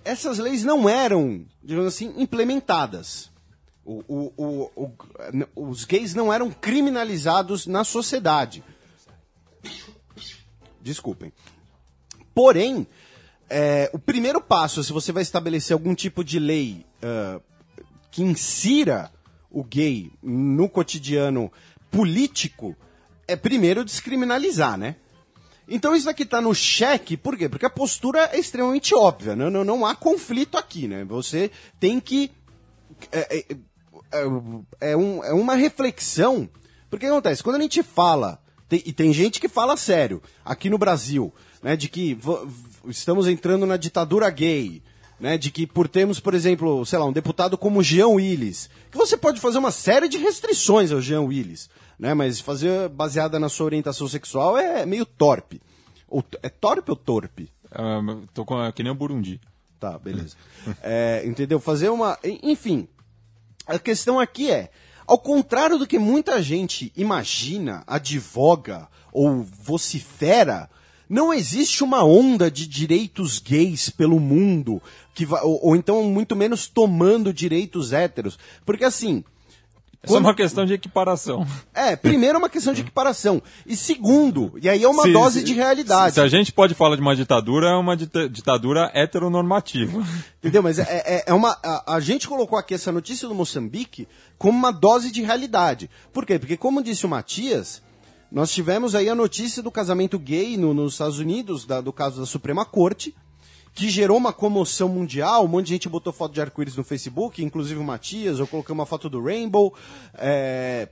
essas leis não eram, digamos assim, implementadas. Os gays não eram criminalizados na sociedade. Desculpem. Porém, o primeiro passo, se você vai estabelecer algum tipo de lei que insira o gay no cotidiano político, é primeiro descriminalizar, né? Então isso daqui está no cheque, por quê? Porque a postura é extremamente óbvia, não há conflito aqui, né? Você tem que... É uma reflexão, porque o que acontece? Quando a gente fala, e tem gente que fala sério, aqui no Brasil, né, de que estamos entrando na ditadura gay, né, de que por exemplo, sei lá, um deputado como Jean Wyllys, que você pode fazer uma série de restrições ao Jean Wyllys, né, mas fazer baseada na sua orientação sexual é meio torpe. É torpe ou torpe? É que nem o Burundi. Tá, beleza. Entendeu? Fazer uma... Enfim, a questão aqui é, ao contrário do que muita gente imagina, advoga ou vocifera, não existe uma onda de direitos gays pelo mundo, ou então muito menos tomando direitos héteros. Porque assim... Isso é uma questão de equiparação. Primeiro é uma questão de equiparação. E segundo, e aí é uma dose de realidade. Se a gente pode falar de uma ditadura, é uma ditadura heteronormativa. Entendeu? Mas a gente colocou aqui essa notícia do Moçambique como uma dose de realidade. Por quê? Porque, como disse o Matias, nós tivemos aí a notícia do casamento gay nos Estados Unidos, do caso da Suprema Corte, que gerou uma comoção mundial, um monte de gente botou foto de arco-íris no Facebook, inclusive o Matias, eu coloquei uma foto do Rainbow, e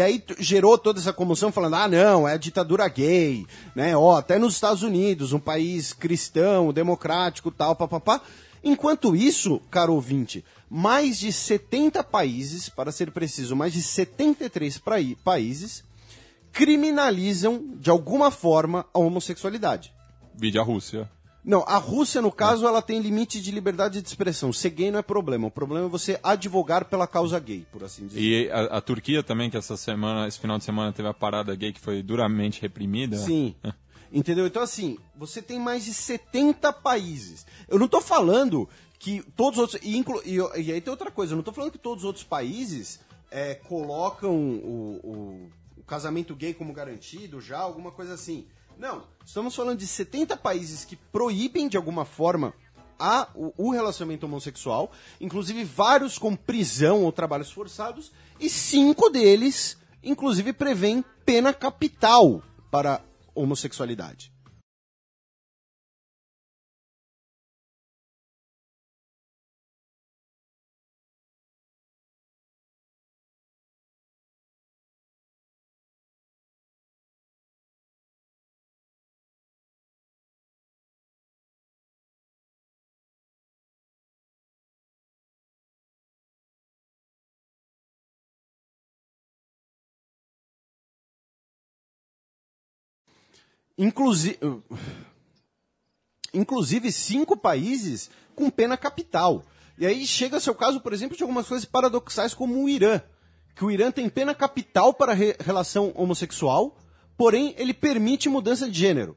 aí gerou toda essa comoção falando, não, é a ditadura gay, né, até nos Estados Unidos, um país cristão, democrático, tal, papapá. Enquanto isso, caro ouvinte, mais de 70 países, para ser preciso, mais de 73 países, criminalizam, de alguma forma, a homossexualidade. Vide a Rússia. Não, a Rússia, no caso, ela tem limite de liberdade de expressão. Ser gay não é problema. O problema é você advogar pela causa gay, por assim dizer. E a Turquia também, que essa semana, esse final de semana teve a parada gay que foi duramente reprimida. Sim. Entendeu? Então, assim, você tem mais de 70 países. Eu não estou falando que todos os outros... E aí tem outra coisa. Eu não estou falando que todos os outros países colocam o casamento gay como garantido já, alguma coisa assim. Não, estamos falando de 70 países que proíbem, de alguma forma, o relacionamento homossexual, inclusive vários com prisão ou trabalhos forçados, e 5 deles, inclusive, prevêem pena capital para homossexualidade. Inclusive 5 países com pena capital. E aí chega ao caso, por exemplo, de algumas coisas paradoxais como o Irã. Que o Irã tem pena capital para relação homossexual, porém ele permite mudança de gênero.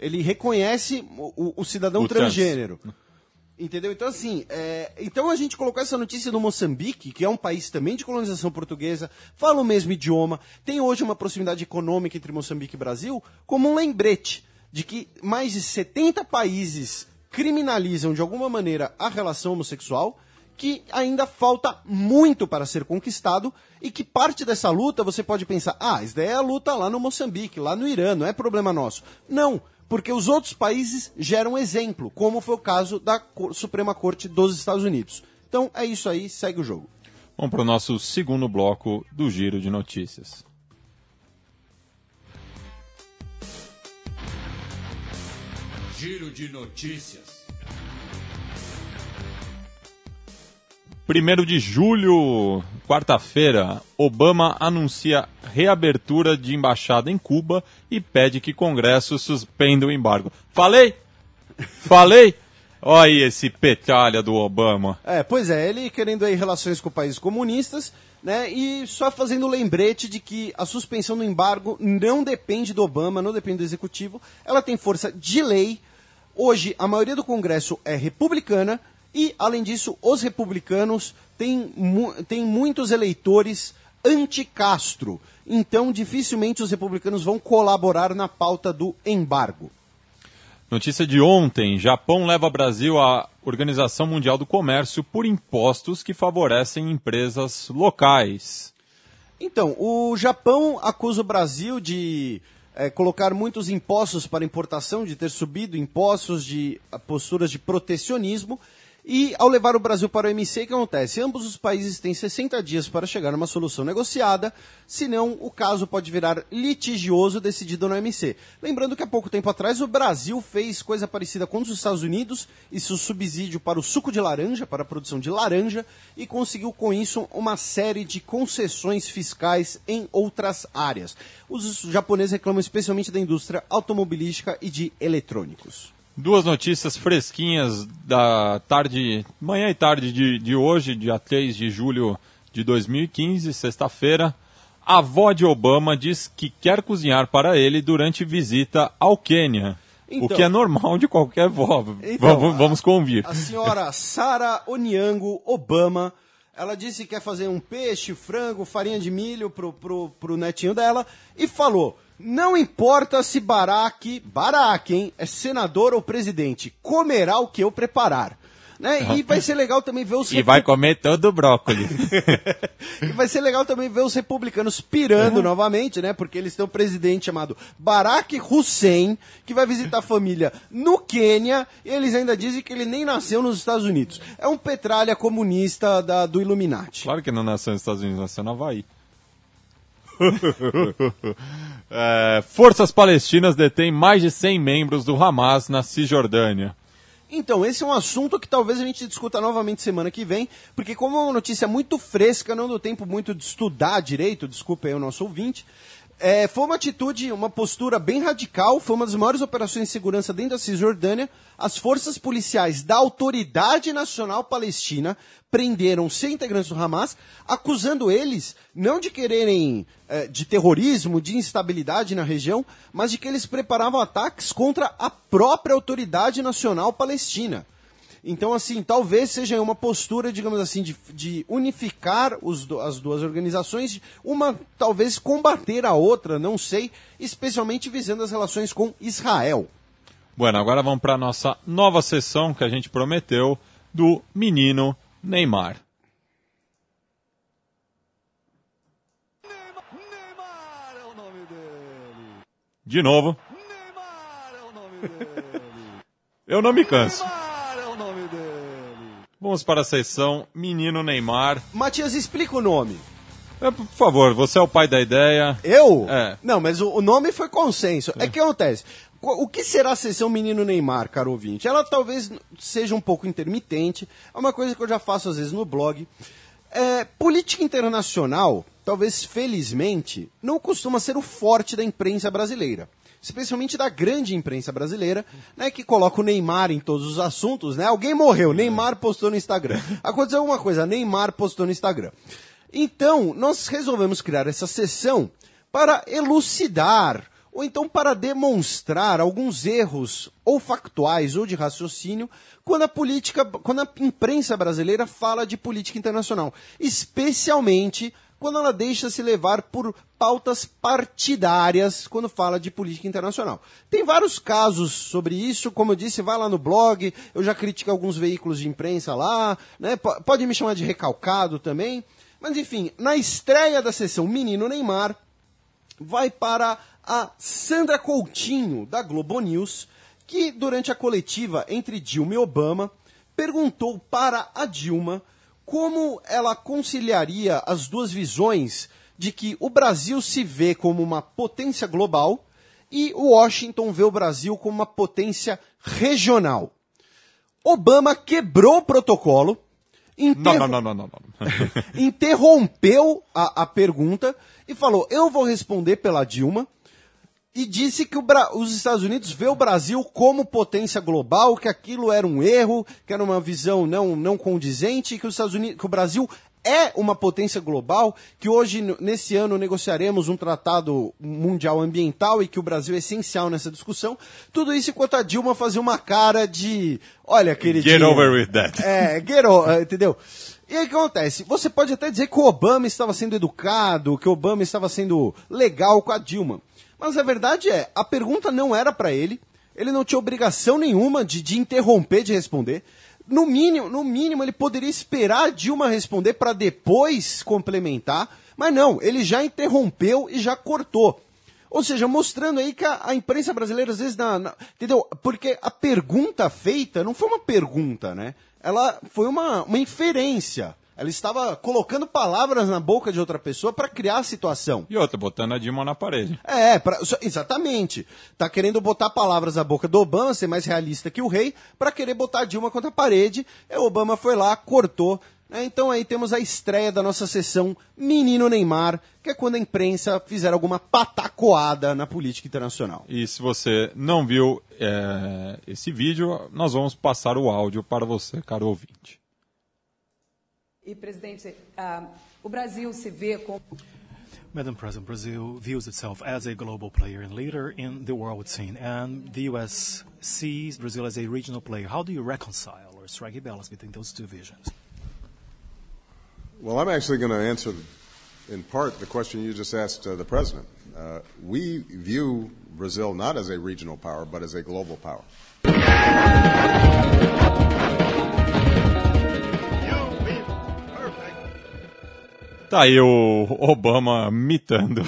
Ele reconhece o cidadão transgênero. Entendeu? Então, assim, então a gente colocou essa notícia no Moçambique, que é um país também de colonização portuguesa, fala o mesmo idioma, tem hoje uma proximidade econômica entre Moçambique e Brasil, como um lembrete de que mais de 70 países criminalizam de alguma maneira a relação homossexual, que ainda falta muito para ser conquistado e que parte dessa luta você pode pensar, isso daí é a luta lá no Moçambique, lá no Irã, não é problema nosso. Não. Porque os outros países geram exemplo, como foi o caso da Suprema Corte dos Estados Unidos. Então é isso aí, segue o jogo. Vamos para o nosso segundo bloco do Giro de Notícias. Giro de Notícias. 1 de julho, quarta-feira, Obama anuncia reabertura de embaixada em Cuba e pede que Congresso suspenda o embargo. Falei? Falei? Olha aí esse petalha do Obama. Pois é, ele querendo aí relações com países comunistas, né? E só fazendo lembrete de que a suspensão do embargo não depende do Obama, não depende do executivo. Ela tem força de lei. Hoje, a maioria do Congresso é republicana. E, além disso, os republicanos têm muitos eleitores anti-Castro. Então, dificilmente os republicanos vão colaborar na pauta do embargo. Notícia de ontem. Japão leva Brasil à Organização Mundial do Comércio por impostos que favorecem empresas locais. Então, o Japão acusa o Brasil de... colocar muitos impostos para importação, de ter subido impostos, de posturas de protecionismo. E ao levar o Brasil para o MC, o que acontece? Ambos os países têm 60 dias para chegar a uma solução negociada, senão o caso pode virar litigioso decidido no MC. Lembrando que há pouco tempo atrás o Brasil fez coisa parecida com os Estados Unidos, isso subsídio para o suco de laranja, para a produção de laranja, e conseguiu com isso uma série de concessões fiscais em outras áreas. Os japoneses reclamam especialmente da indústria automobilística e de eletrônicos. 2 notícias fresquinhas da tarde, manhã e tarde de hoje, dia 3 de julho de 2015, sexta-feira. A avó de Obama diz que quer cozinhar para ele durante visita ao Quênia. Então, o que é normal de qualquer avó, então, vamos convir. A senhora Sarah Onyango Obama, ela disse que quer fazer um peixe, frango, farinha de milho pro netinho dela e falou... Não importa se Barack, hein, é senador ou presidente, comerá o que eu preparar. Né? E vai ser legal também ver os... E vai comer todo o brócolis. E vai ser legal também ver os republicanos pirando novamente, né? Porque eles têm um presidente chamado Barack Hussein, que vai visitar a família no Quênia, e eles ainda dizem que ele nem nasceu nos Estados Unidos. É um petralha comunista do Illuminati. Claro que não nasceu nos Estados Unidos, nasceu no Havaí. Forças palestinas detêm mais de 100 membros do Hamas na Cisjordânia. Então, esse é um assunto que talvez a gente discuta novamente semana que vem, porque como é uma notícia muito fresca, não deu tempo muito de estudar direito, desculpa aí o nosso ouvinte, Foi uma atitude, uma postura bem radical, foi uma das maiores operações de segurança dentro da Cisjordânia. As forças policiais da Autoridade Nacional Palestina prenderam 100 integrantes do Hamas, acusando eles não de quererem de terrorismo, de instabilidade na região, mas de que eles preparavam ataques contra a própria Autoridade Nacional Palestina. Então, assim, talvez seja uma postura, digamos assim, de unificar as duas organizações, uma talvez combater a outra, não sei, especialmente visando as relações com Israel. Bueno, agora vamos para a nossa nova sessão que a gente prometeu do menino Neymar. Neymar é o nome dele. De novo. Neymar é o nome dele. Eu não me canso. Vamos para a sessão Menino Neymar. Matias, explica o nome. Por favor, você é o pai da ideia. Eu? É. Não, mas o nome foi consenso. É que acontece. O que será a sessão Menino Neymar, caro ouvinte? Ela talvez seja um pouco intermitente. É uma coisa que eu já faço às vezes no blog. Política internacional, talvez felizmente, não costuma ser o forte da imprensa brasileira. Especialmente da grande imprensa brasileira, né, que coloca o Neymar em todos os assuntos, né? Alguém morreu, Neymar postou no Instagram. Aconteceu alguma coisa, Neymar postou no Instagram. Então, nós resolvemos criar essa sessão para elucidar, ou então para demonstrar alguns erros, ou factuais, ou de raciocínio, quando a imprensa brasileira fala de política internacional. Especialmente quando ela deixa se levar por pautas partidárias quando fala de política internacional. Tem vários casos sobre isso, como eu disse, vai lá no blog, eu já critico alguns veículos de imprensa lá, né? Pode me chamar de recalcado também, mas enfim, na estreia da sessão Menino Neymar, vai para a Sandra Coutinho, da Globo News, que durante a coletiva entre Dilma e Obama, perguntou para a Dilma como ela conciliaria as duas visões de que o Brasil se vê como uma potência global e Washington vê o Brasil como uma potência regional. Obama quebrou o protocolo, interrompeu a pergunta e falou, eu vou responder pela Dilma, e disse que os Estados Unidos vê o Brasil como potência global, que aquilo era um erro, que era uma visão não condizente, que o Brasil é uma potência global, que hoje, nesse ano, negociaremos um tratado mundial ambiental e que o Brasil é essencial nessa discussão. Tudo isso enquanto a Dilma fazia uma cara de... Olha, queridinho... Get over with that. Entendeu? E aí o que acontece? Você pode até dizer que o Obama estava sendo educado, que o Obama estava sendo legal com a Dilma. Mas a verdade é, a pergunta não era para ele, ele não tinha obrigação nenhuma de interromper, de responder. No mínimo, ele poderia esperar a Dilma responder para depois complementar, mas não, ele já interrompeu e já cortou. Ou seja, mostrando aí que a imprensa brasileira, às vezes, entendeu? Porque a pergunta feita não foi uma pergunta, né? Ela foi uma inferência. Ela estava colocando palavras na boca de outra pessoa para criar a situação. E outra, botando a Dilma na parede. Exatamente. Está querendo botar palavras na boca do Obama, ser mais realista que o rei, para querer botar a Dilma contra a parede. O Obama foi lá, cortou. Então aí temos a estreia da nossa sessão Menino Neymar, que é quando a imprensa fizer alguma patacoada na política internacional. E se você não viu esse vídeo, nós vamos passar o áudio para você, caro ouvinte. E, Presidente, o Brasil se vê como... Madam President, Brazil views itself as a global player and leader in the world scene, and the U.S. sees Brazil as a regional player. How do you reconcile or strike a balance between those two visions? Well, I'm actually going to answer, in part, the question you just asked the President. We view Brazil not as a regional power, but as a global power. Tá aí o Obama mitando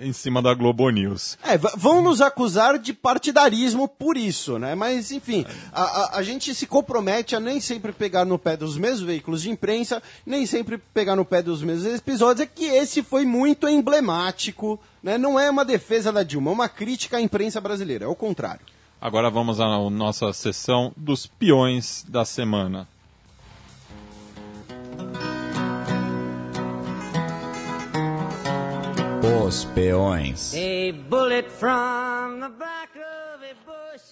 em cima da Globo News. Vão nos acusar de partidarismo por isso, né? Mas, enfim, a gente se compromete a nem sempre pegar no pé dos mesmos veículos de imprensa, nem sempre pegar no pé dos mesmos episódios. É que esse foi muito emblemático, né? Não é uma defesa da Dilma, é uma crítica à imprensa brasileira, é o contrário. Agora vamos à nossa sessão dos peões da semana. Os peões.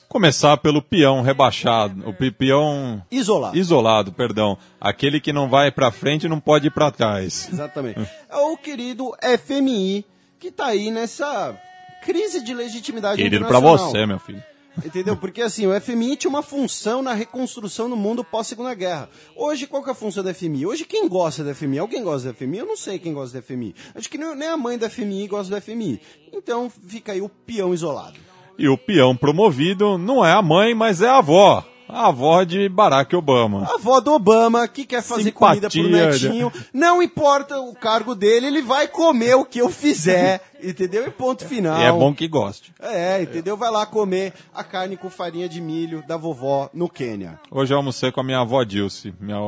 Começar pelo peão rebaixado, o peão isolado, perdão. Aquele que não vai para frente e não pode ir para trás. Exatamente. É o querido FMI que está aí nessa crise de legitimidade internacional. Querido para você, meu filho. Entendeu? Porque assim, o FMI tinha uma função na reconstrução do mundo pós-Segunda Guerra. Hoje, qual que é a função do FMI? Hoje, quem gosta do FMI? Alguém gosta do FMI? Eu não sei quem gosta do FMI. Acho que nem a mãe do FMI gosta do FMI. Então, fica aí o peão isolado. E o peão promovido não é a mãe, mas é a avó. A avó de Barack Obama. A avó do Obama, que quer fazer comida pro netinho. Não importa o cargo dele, ele vai comer o que eu fizer, entendeu? E ponto final. E é bom que goste. É, entendeu? Vai lá comer a carne com farinha de milho da vovó no Quênia. Hoje eu almocei com a minha avó Dilce, minha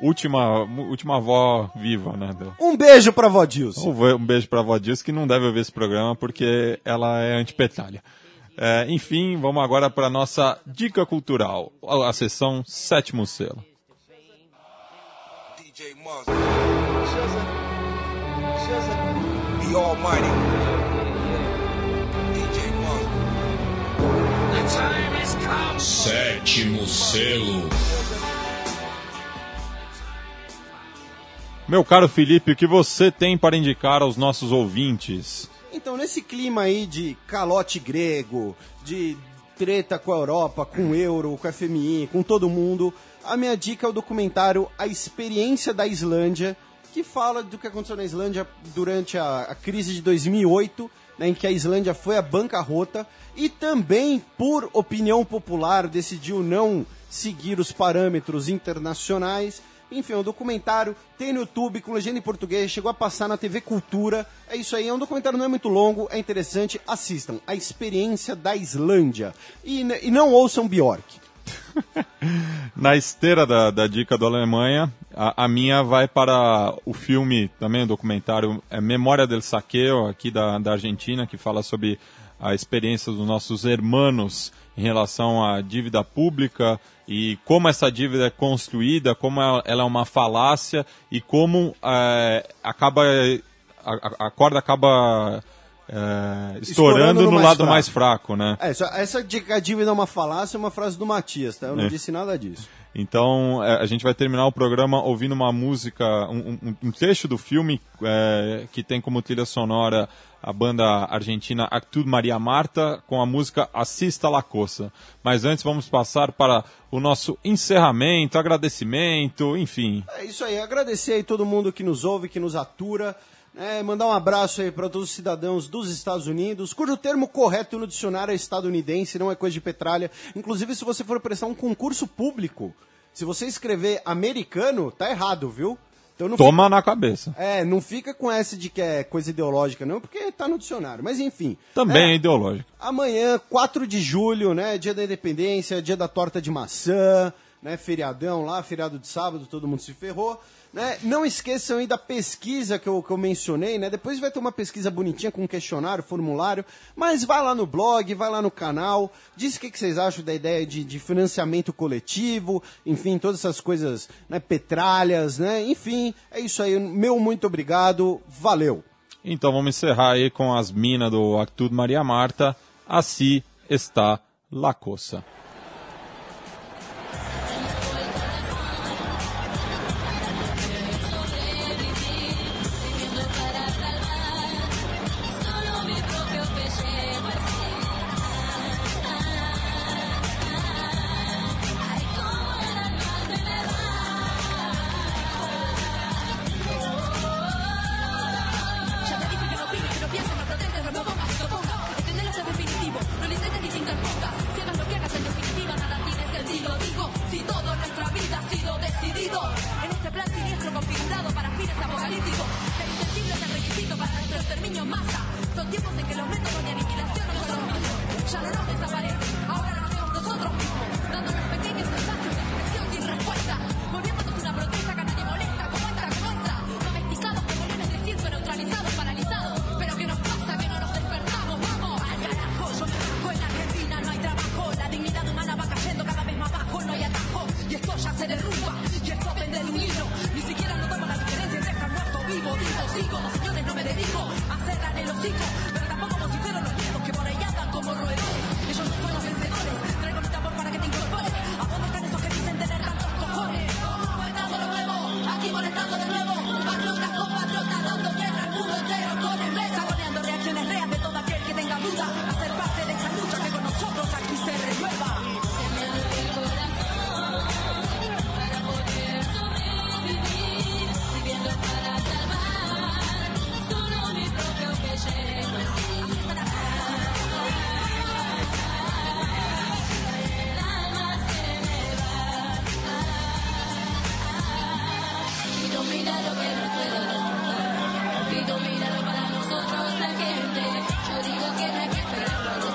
última avó viva, né? Um beijo pra avó Dilce. Um beijo pra avó Dilce, que não deve ouvir esse programa, porque ela é antipetralha. É, enfim, vamos agora para a nossa dica cultural, a sessão Sétimo Selo. Sétimo Selo. Meu caro Felipe, o que você tem para indicar aos nossos ouvintes? Então, nesse clima aí de calote grego, de treta com a Europa, com o euro, com a FMI, com todo mundo, a minha dica é o documentário A Experiência da Islândia, que fala do que aconteceu na Islândia durante a crise de 2008, né, em que a Islândia foi à bancarrota e também, por opinião popular, decidiu não seguir os parâmetros internacionais. Enfim, é um documentário, tem no YouTube, com legenda em português, chegou a passar na TV Cultura. É isso aí, é um documentário, não é muito longo, é interessante, assistam. A Experiência da Islândia. E não ouçam Bjork. Na esteira da dica da Alemanha, a minha vai para o filme, também o documentário, Memória del Saqueo, aqui da Argentina, que fala sobre a experiência dos nossos hermanos em relação à dívida pública e como essa dívida é construída, como ela é uma falácia e como a corda acaba estourando no lado mais fraco, né? Essa dica, a dívida é uma falácia, é uma frase do Matias, tá? Eu não disse nada disso. Então, a gente vai terminar o programa ouvindo uma música, um trecho do filme que tem como trilha sonora a banda argentina Actud Maria Marta com a música Assista La Cosa. Mas antes vamos passar para o nosso encerramento, agradecimento, enfim. É isso aí, agradecer aí todo mundo que nos ouve, que nos atura. Mandar um abraço aí para todos os cidadãos dos Estados Unidos, cujo termo correto no dicionário é estadunidense, não é coisa de petralha. Inclusive, se você for prestar um concurso público, se você escrever americano, tá errado, viu? Então não toma na cabeça. Não fica com essa de que é coisa ideológica, não, porque tá no dicionário. Mas enfim. Também é ideológico. Amanhã, 4 de julho, né? Dia da Independência, dia da torta de maçã, né? Feriadão lá, feriado de sábado, todo mundo se ferrou. Né? Não esqueçam aí da pesquisa que eu mencionei, né? Depois vai ter uma pesquisa bonitinha com um questionário, formulário, mas vai lá no blog, vai lá no canal, diz o que vocês acham da ideia de financiamento coletivo, enfim, todas essas coisas, né? Petralhas, né? Enfim, é isso aí, meu muito obrigado, valeu. Então vamos encerrar aí com as minas do Actud Maria Marta, assim está la cosa. Hacer la Domina para nosotros la gente. Yo digo que no hay que esperar.